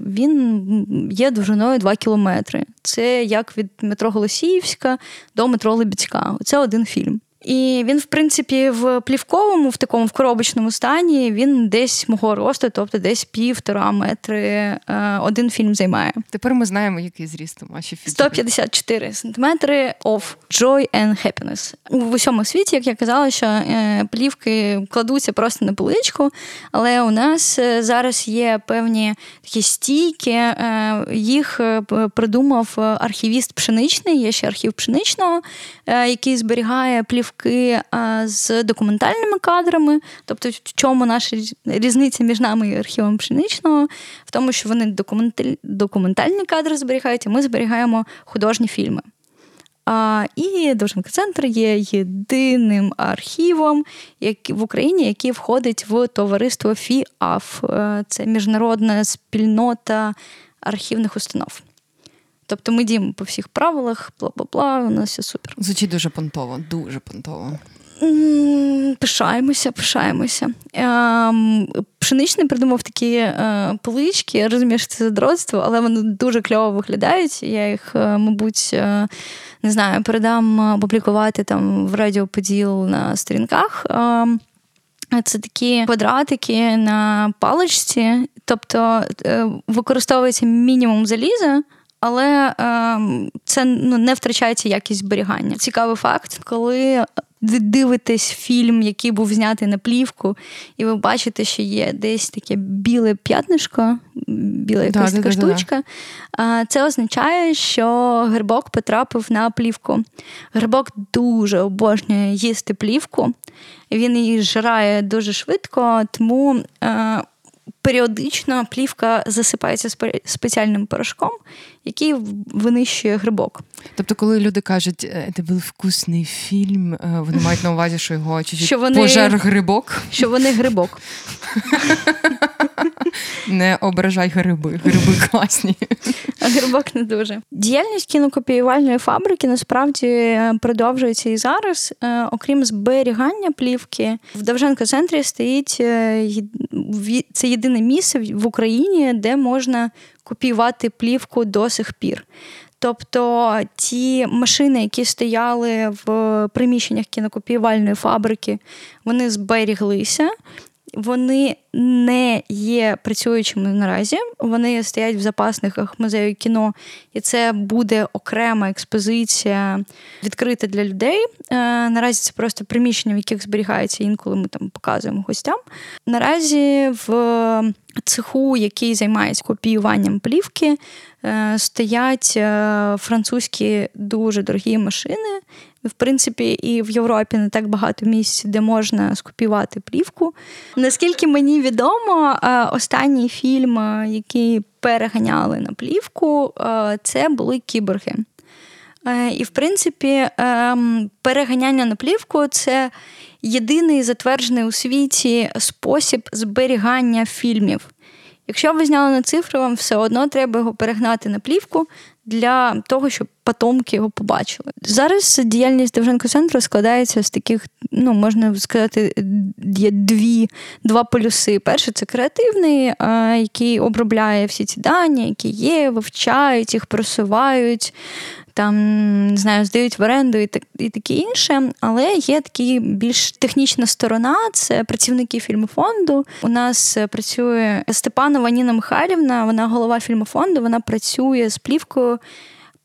він є довжиною два кілометри. Це як від метро Голосіївська до метро Лебідська. Це один фільм. І він, в принципі, в плівковому, в такому в коробочному стані, він десь мого росту, тобто десь півтора метри один фільм займає. Тепер ми знаємо, який зріст у Маші Фіджерель. сто п'ятдесят чотири сантиметри of joy and happiness. У всьому світі, як я казала, що плівки кладуться просто на поличку, але у нас зараз є певні такі стійки, їх придумав архівіст Пшеничний, є ще архів Пшеничного, який зберігає плівки з документальними кадрами, тобто в чому наша різниця між нами і архівом Пшеничного, в тому, що вони документальні кадри зберігають, а ми зберігаємо художні фільми. А, і Довженка-центр є єдиним архівом як в Україні, який входить в товариство ФІАФ. Це міжнародна спільнота архівних установ. Тобто ми діємо по всіх правилах, бла-бла-бла, у нас все супер. Звучить дуже понтово, дуже понтово. Пишаємося, пишаємося. Пшеничний придумав такі полички, я розумію, що це задротство, але вони дуже кльово виглядають. Я їх, мабуть, не знаю, передам опублікувати там в Радіо Поділ на сторінках. Це такі квадратики на паличці, тобто використовується мінімум заліза, але це, ну, не втрачається якість зберігання. Цікавий факт, коли ви дивитесь фільм, який був знятий на плівку, і ви бачите, що є десь таке біле п'ятнишко, біла якась така штучка, це означає, що грибок потрапив на плівку. Грибок дуже обожнює їсти плівку, він її жирає дуже швидко, тому... періодично плівка засипається спеціальним порошком, який винищує грибок. Тобто, коли люди кажуть, це був вкусний фільм, вони мають на увазі, що його чуть-чуть пожер грибок? Що вони грибок. Не ображай гриби. Гриби класні. А грибок не дуже. Діяльність кінокопіювальної фабрики насправді продовжується і зараз. Окрім зберігання плівки, в Довженка-центрі стоїть, це єдине місце в Україні, де можна копіювати плівку до сих пір. Тобто ті машини, які стояли в приміщеннях кінокопіювальної фабрики, вони зберіглися. Вони не є працюючими наразі, вони стоять в запасниках музею кіно, і це буде окрема експозиція відкрита для людей. Наразі це просто приміщення, в яких зберігається, інколи ми там показуємо гостям. Наразі в цеху, який займається копіюванням плівки, стоять французькі дуже дорогі машини. В принципі, і в Європі не так багато місць, де можна скопіювати плівку. Наскільки мені відомо, останній фільм, який переганяли на плівку, це були «Кіборги». І, в принципі, переганяння на плівку – це єдиний затверджений у світі спосіб зберігання фільмів. Якщо ви зняли на цифри, вам все одно треба його перегнати на плівку для того, щоб потомки його побачили. Зараз діяльність Довженко-центру складається з таких, ну, можна сказати, є дві, два полюси. Перший – це креативний, який обробляє всі ці дані, які є, вивчають, їх просувають, там, не знаю, здають в оренду і так і таке інше, але є така більш технічна сторона, це працівники фільмофонду. У нас працює Степанова Ніна Михайлівна, вона голова фільмофонду, вона працює з плівкою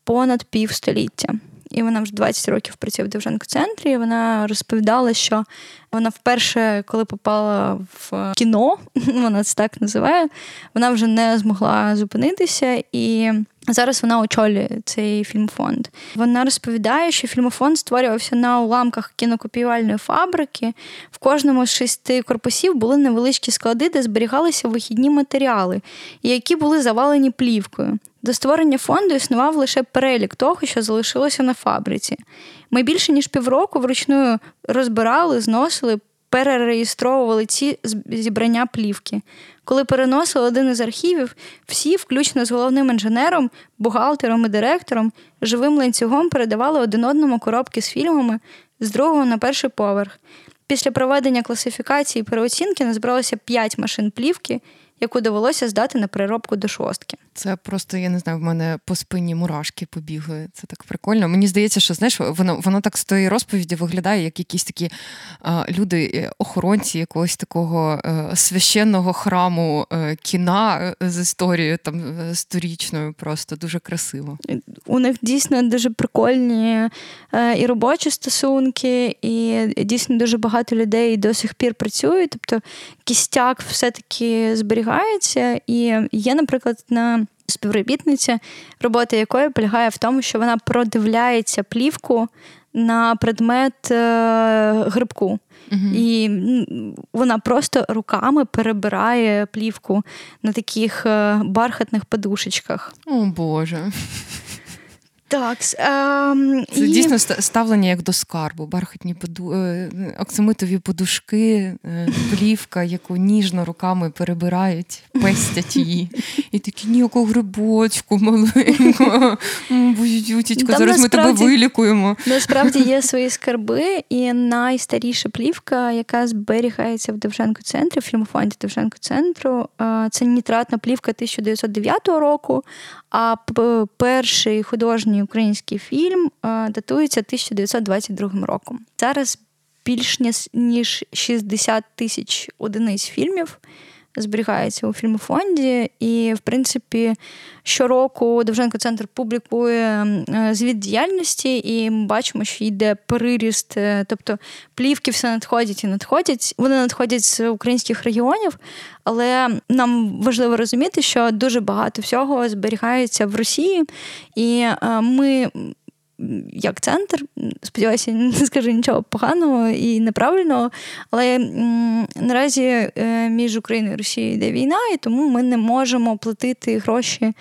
понад півстоліття. І вона вже двадцять років працює в Довженко-центрі, вона розповідала, що вона вперше, коли попала в кіно, вона це так називає, вона вже не змогла зупинитися, і зараз вона очолює цей фільмофонд. Вона розповідає, що фільмофонд створювався на уламках кінокопіювальної фабрики. В кожному з шести корпусів були невеличкі склади, де зберігалися вихідні матеріали, які були завалені плівкою. До створення фонду існував лише перелік того, що залишилося на фабриці. Ми більше ніж півроку вручну розбирали, зносили, перереєстровували ці зібрання плівки. Коли переносили один із архівів, всі, включно з головним інженером, бухгалтером і директором, живим ланцюгом передавали один одному коробки з фільмами з другого на перший поверх. Після проведення класифікації і переоцінки назбиралося п'ять машин плівки, яку довелося здати на переробку до шостки. Це просто, я не знаю, в мене по спині мурашки побігли. Це так прикольно. Мені здається, що, знаєш, воно, воно так з тої розповіді виглядає, як якісь такі а, люди, охоронці якогось такого а, священного храму а, кіна з історією там сторічною, просто дуже красиво. У них дійсно дуже прикольні а, і робочі стосунки, і дійсно дуже багато людей до сих пір працюють. Тобто кістяк все-таки зберігається. І є, наприклад, на співробітниця, робота якої полягає в тому, що вона продивляється плівку на предмет грибку. Угу. І вона просто руками перебирає плівку на таких бархатних подушечках. О, Боже. Так, ем, це і... дійсно ставлення як до скарбу. Бархатні поду... оксамитові подушки, плівка, яку ніжно руками перебирають, пестять її. І такі, ніякого грибочку маленького, божечко, зараз ми тебе вилікуємо. Насправді є свої скарби, і найстаріша плівка, яка зберігається в Довженко-центрі, в фільмофонді Довженко-центру, це нітратна плівка тисяча дев'ятсот дев'ятого року, а перший художній український фільм датується тисяча дев'ятсот двадцять другим роком. Зараз більш ніж шістдесят тисяч одиниць фільмів зберігається у фільмофонді. І, в принципі, щороку Довженко-центр публікує звіт діяльності, і ми бачимо, що йде переріст. Тобто плівки все надходять і надходять. Вони надходять з українських регіонів, але нам важливо розуміти, що дуже багато всього зберігається в Росії. І ми... як центр, сподіваюся, не скажу нічого поганого і неправильного, але наразі між Україною і Росією йде війна, і тому ми не можемо платити гроші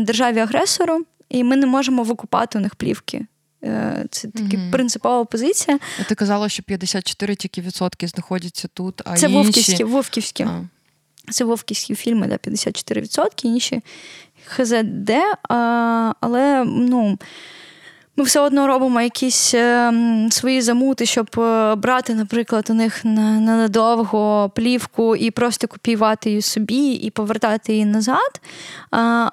державі-агресору, і ми не можемо викупати у них плівки. Це така угу. принципова позиція. А ти казала, що п'ятдесят чотири тільки відсотки знаходяться тут, а це інші... Вовківські, Вовківські. А. Це вовківські фільми, да, п'ятдесят чотири відсотки, інші ХЗД, але, ну, ми все одно робимо якісь свої замути, щоб брати, наприклад, у них ненадовго плівку і просто копіювати її собі і повертати її назад.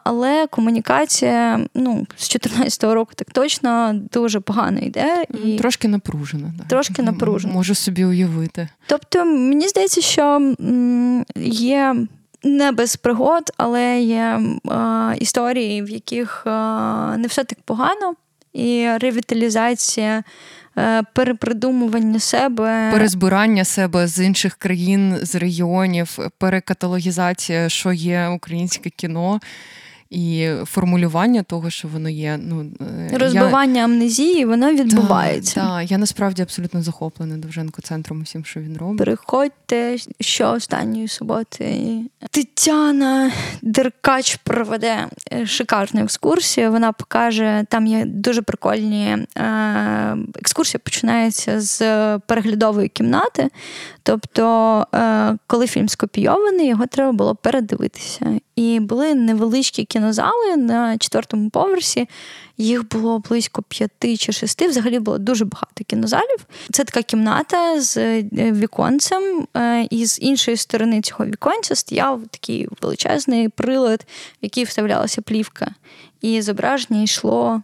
Але комунікація, ну, з чотирнадцятого року так точно дуже погано йде. І трошки напружена. Да. Трошки напружена. Можу собі уявити. Тобто, мені здається, що є... не без пригод, але є е, історії, в яких е, не все так погано, і ревіталізація, е, перепридумування себе. Перезбирання себе з інших країн, з регіонів, перекаталогізація, що є українське кіно. і формулювання того, що воно є. Ну, розбивання я... амнезії, воно відбувається. Так, та. Я насправді абсолютно захоплена Довженко-центром, усім, що він робить. Приходьте, що останньої суботи. Тетяна Деркач проведе шикарну екскурсію. Вона покаже, там є дуже прикольні екскурсія, починається з переглядової кімнати. Тобто, коли фільм скопійований, його треба було передивитися. І були невеличкі кінозали на четвертому поверсі. Їх було близько п'яти чи шести. Взагалі було дуже багато кінозалів. Це така кімната з віконцем. І з іншої сторони цього віконця стояв такий величезний прилад, в який вставлялася плівка. І зображення йшло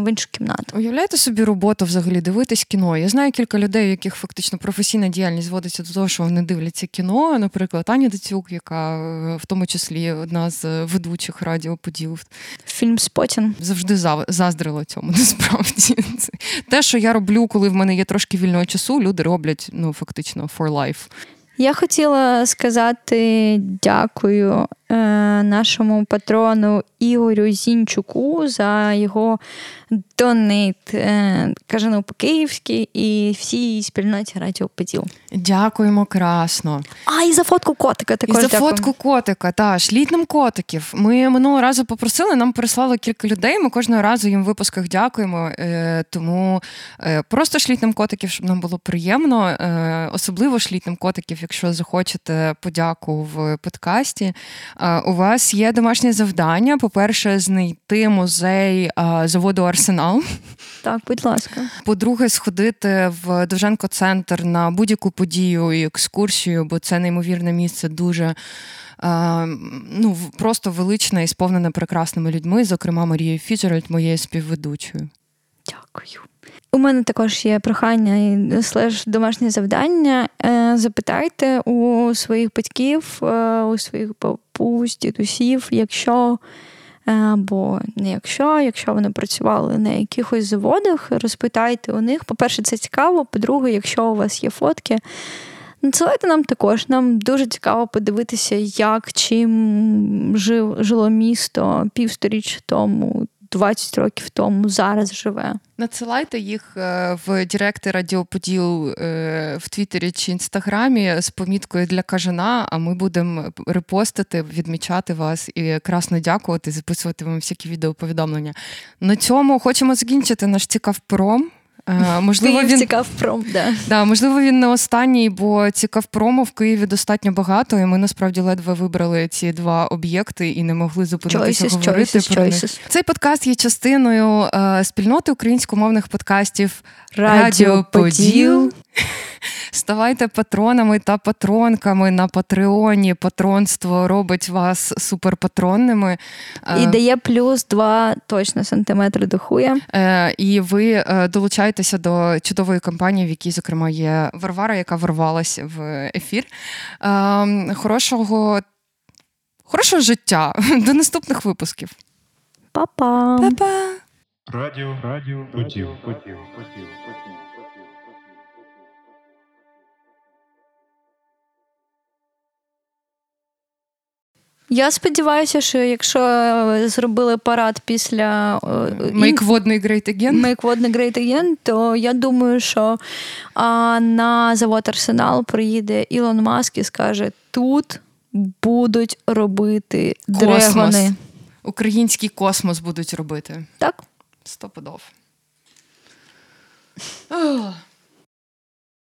в іншу кімнату. Уявляєте собі роботу взагалі дивитись кіно? Я знаю кілька людей, у яких фактично професійна діяльність зводиться до того, що вони дивляться кіно. Наприклад, Аня Дацюк, яка в тому числі одна з ведучих Радіо Поділ. Фільм «Спотін». Завжди заздрила цьому, насправді. Те, що я роблю, коли в мене є трошки вільного часу, люди роблять, ну, фактично, for life. Я хотіла сказати дякую е, нашому патрону Ігорю Зінчуку за його донейт, е, кажану по-київськи, і всій спільноті Радіо Поділ. Дякуємо красно. А, і за фотку котика також дякую. І за дякую. Фотку котика, та, шліть нам котиків. Ми минулого разу попросили, нам переслали кілька людей, ми кожного разу їм в випусках дякуємо, е, тому е, просто шліть нам котиків, щоб нам було приємно, е, особливо шліть нам котиків, якщо захочете подяку в подкасті. У вас є домашнє завдання. По-перше, знайти музей заводу «Арсенал». Так, будь ласка. По-друге, сходити в Довженко-центр на будь-яку подію і екскурсію, бо це неймовірне місце, дуже ну, просто величне і сповнене прекрасними людьми, зокрема Марією Фіджерель, моєю співведучою. Дякую. У мене також є прохання і слеж домашнє завдання. Запитайте у своїх батьків, у своїх бабусь, дідусів, якщо або не якщо, якщо вони працювали на якихось заводах, розпитайте у них. По-перше, це цікаво. По-друге, якщо у вас є фотки, надсилайте нам також. Нам дуже цікаво подивитися, як, чим жив, жило місто півсторіччя тому, двадцять років тому, зараз живе. Надсилайте їх в директи Радіо Поділ в Твіттері чи Інстаграмі з поміткою для кажана, а ми будемо репостити, відмічати вас і красно дякувати, записувати вам всякі відеоповідомлення. На цьому хочемо закінчити наш «КиївЦікавПром». Можливо, він... «КиївЦікавПром», да. Да, можливо, він не останній, бо «КиївЦікавПрому» в Києві достатньо багато, і ми, насправді, ледве вибрали ці два об'єкти і не могли зупинитися choices, говорити choices, про choices. них. Цей подкаст є частиною е, спільноти українськомовних подкастів «Радіо Поділ». Ставайте патронами та патронками на Патреоні. Патронство робить вас суперпатронними. І дає плюс два точно сантиметри до хуя. І ви долучаєтеся до чудової кампанії, в якій, зокрема, є Варвара, яка ворвалась в ефір. Хорошого, хорошого життя. До наступних випусків. Па-па. Па-па. Радіо, радіо, Поділ, Поділ, Поділ, Поділ. Я сподіваюся, що якщо зробили парад після Make Водний Great Again, Make Водний Great Again, то я думаю, що а, на завод Арсенал приїде Ілон Маск і скаже: "Тут будуть робити космос. Дрегони. Український космос будуть робити". Так? Стопудов.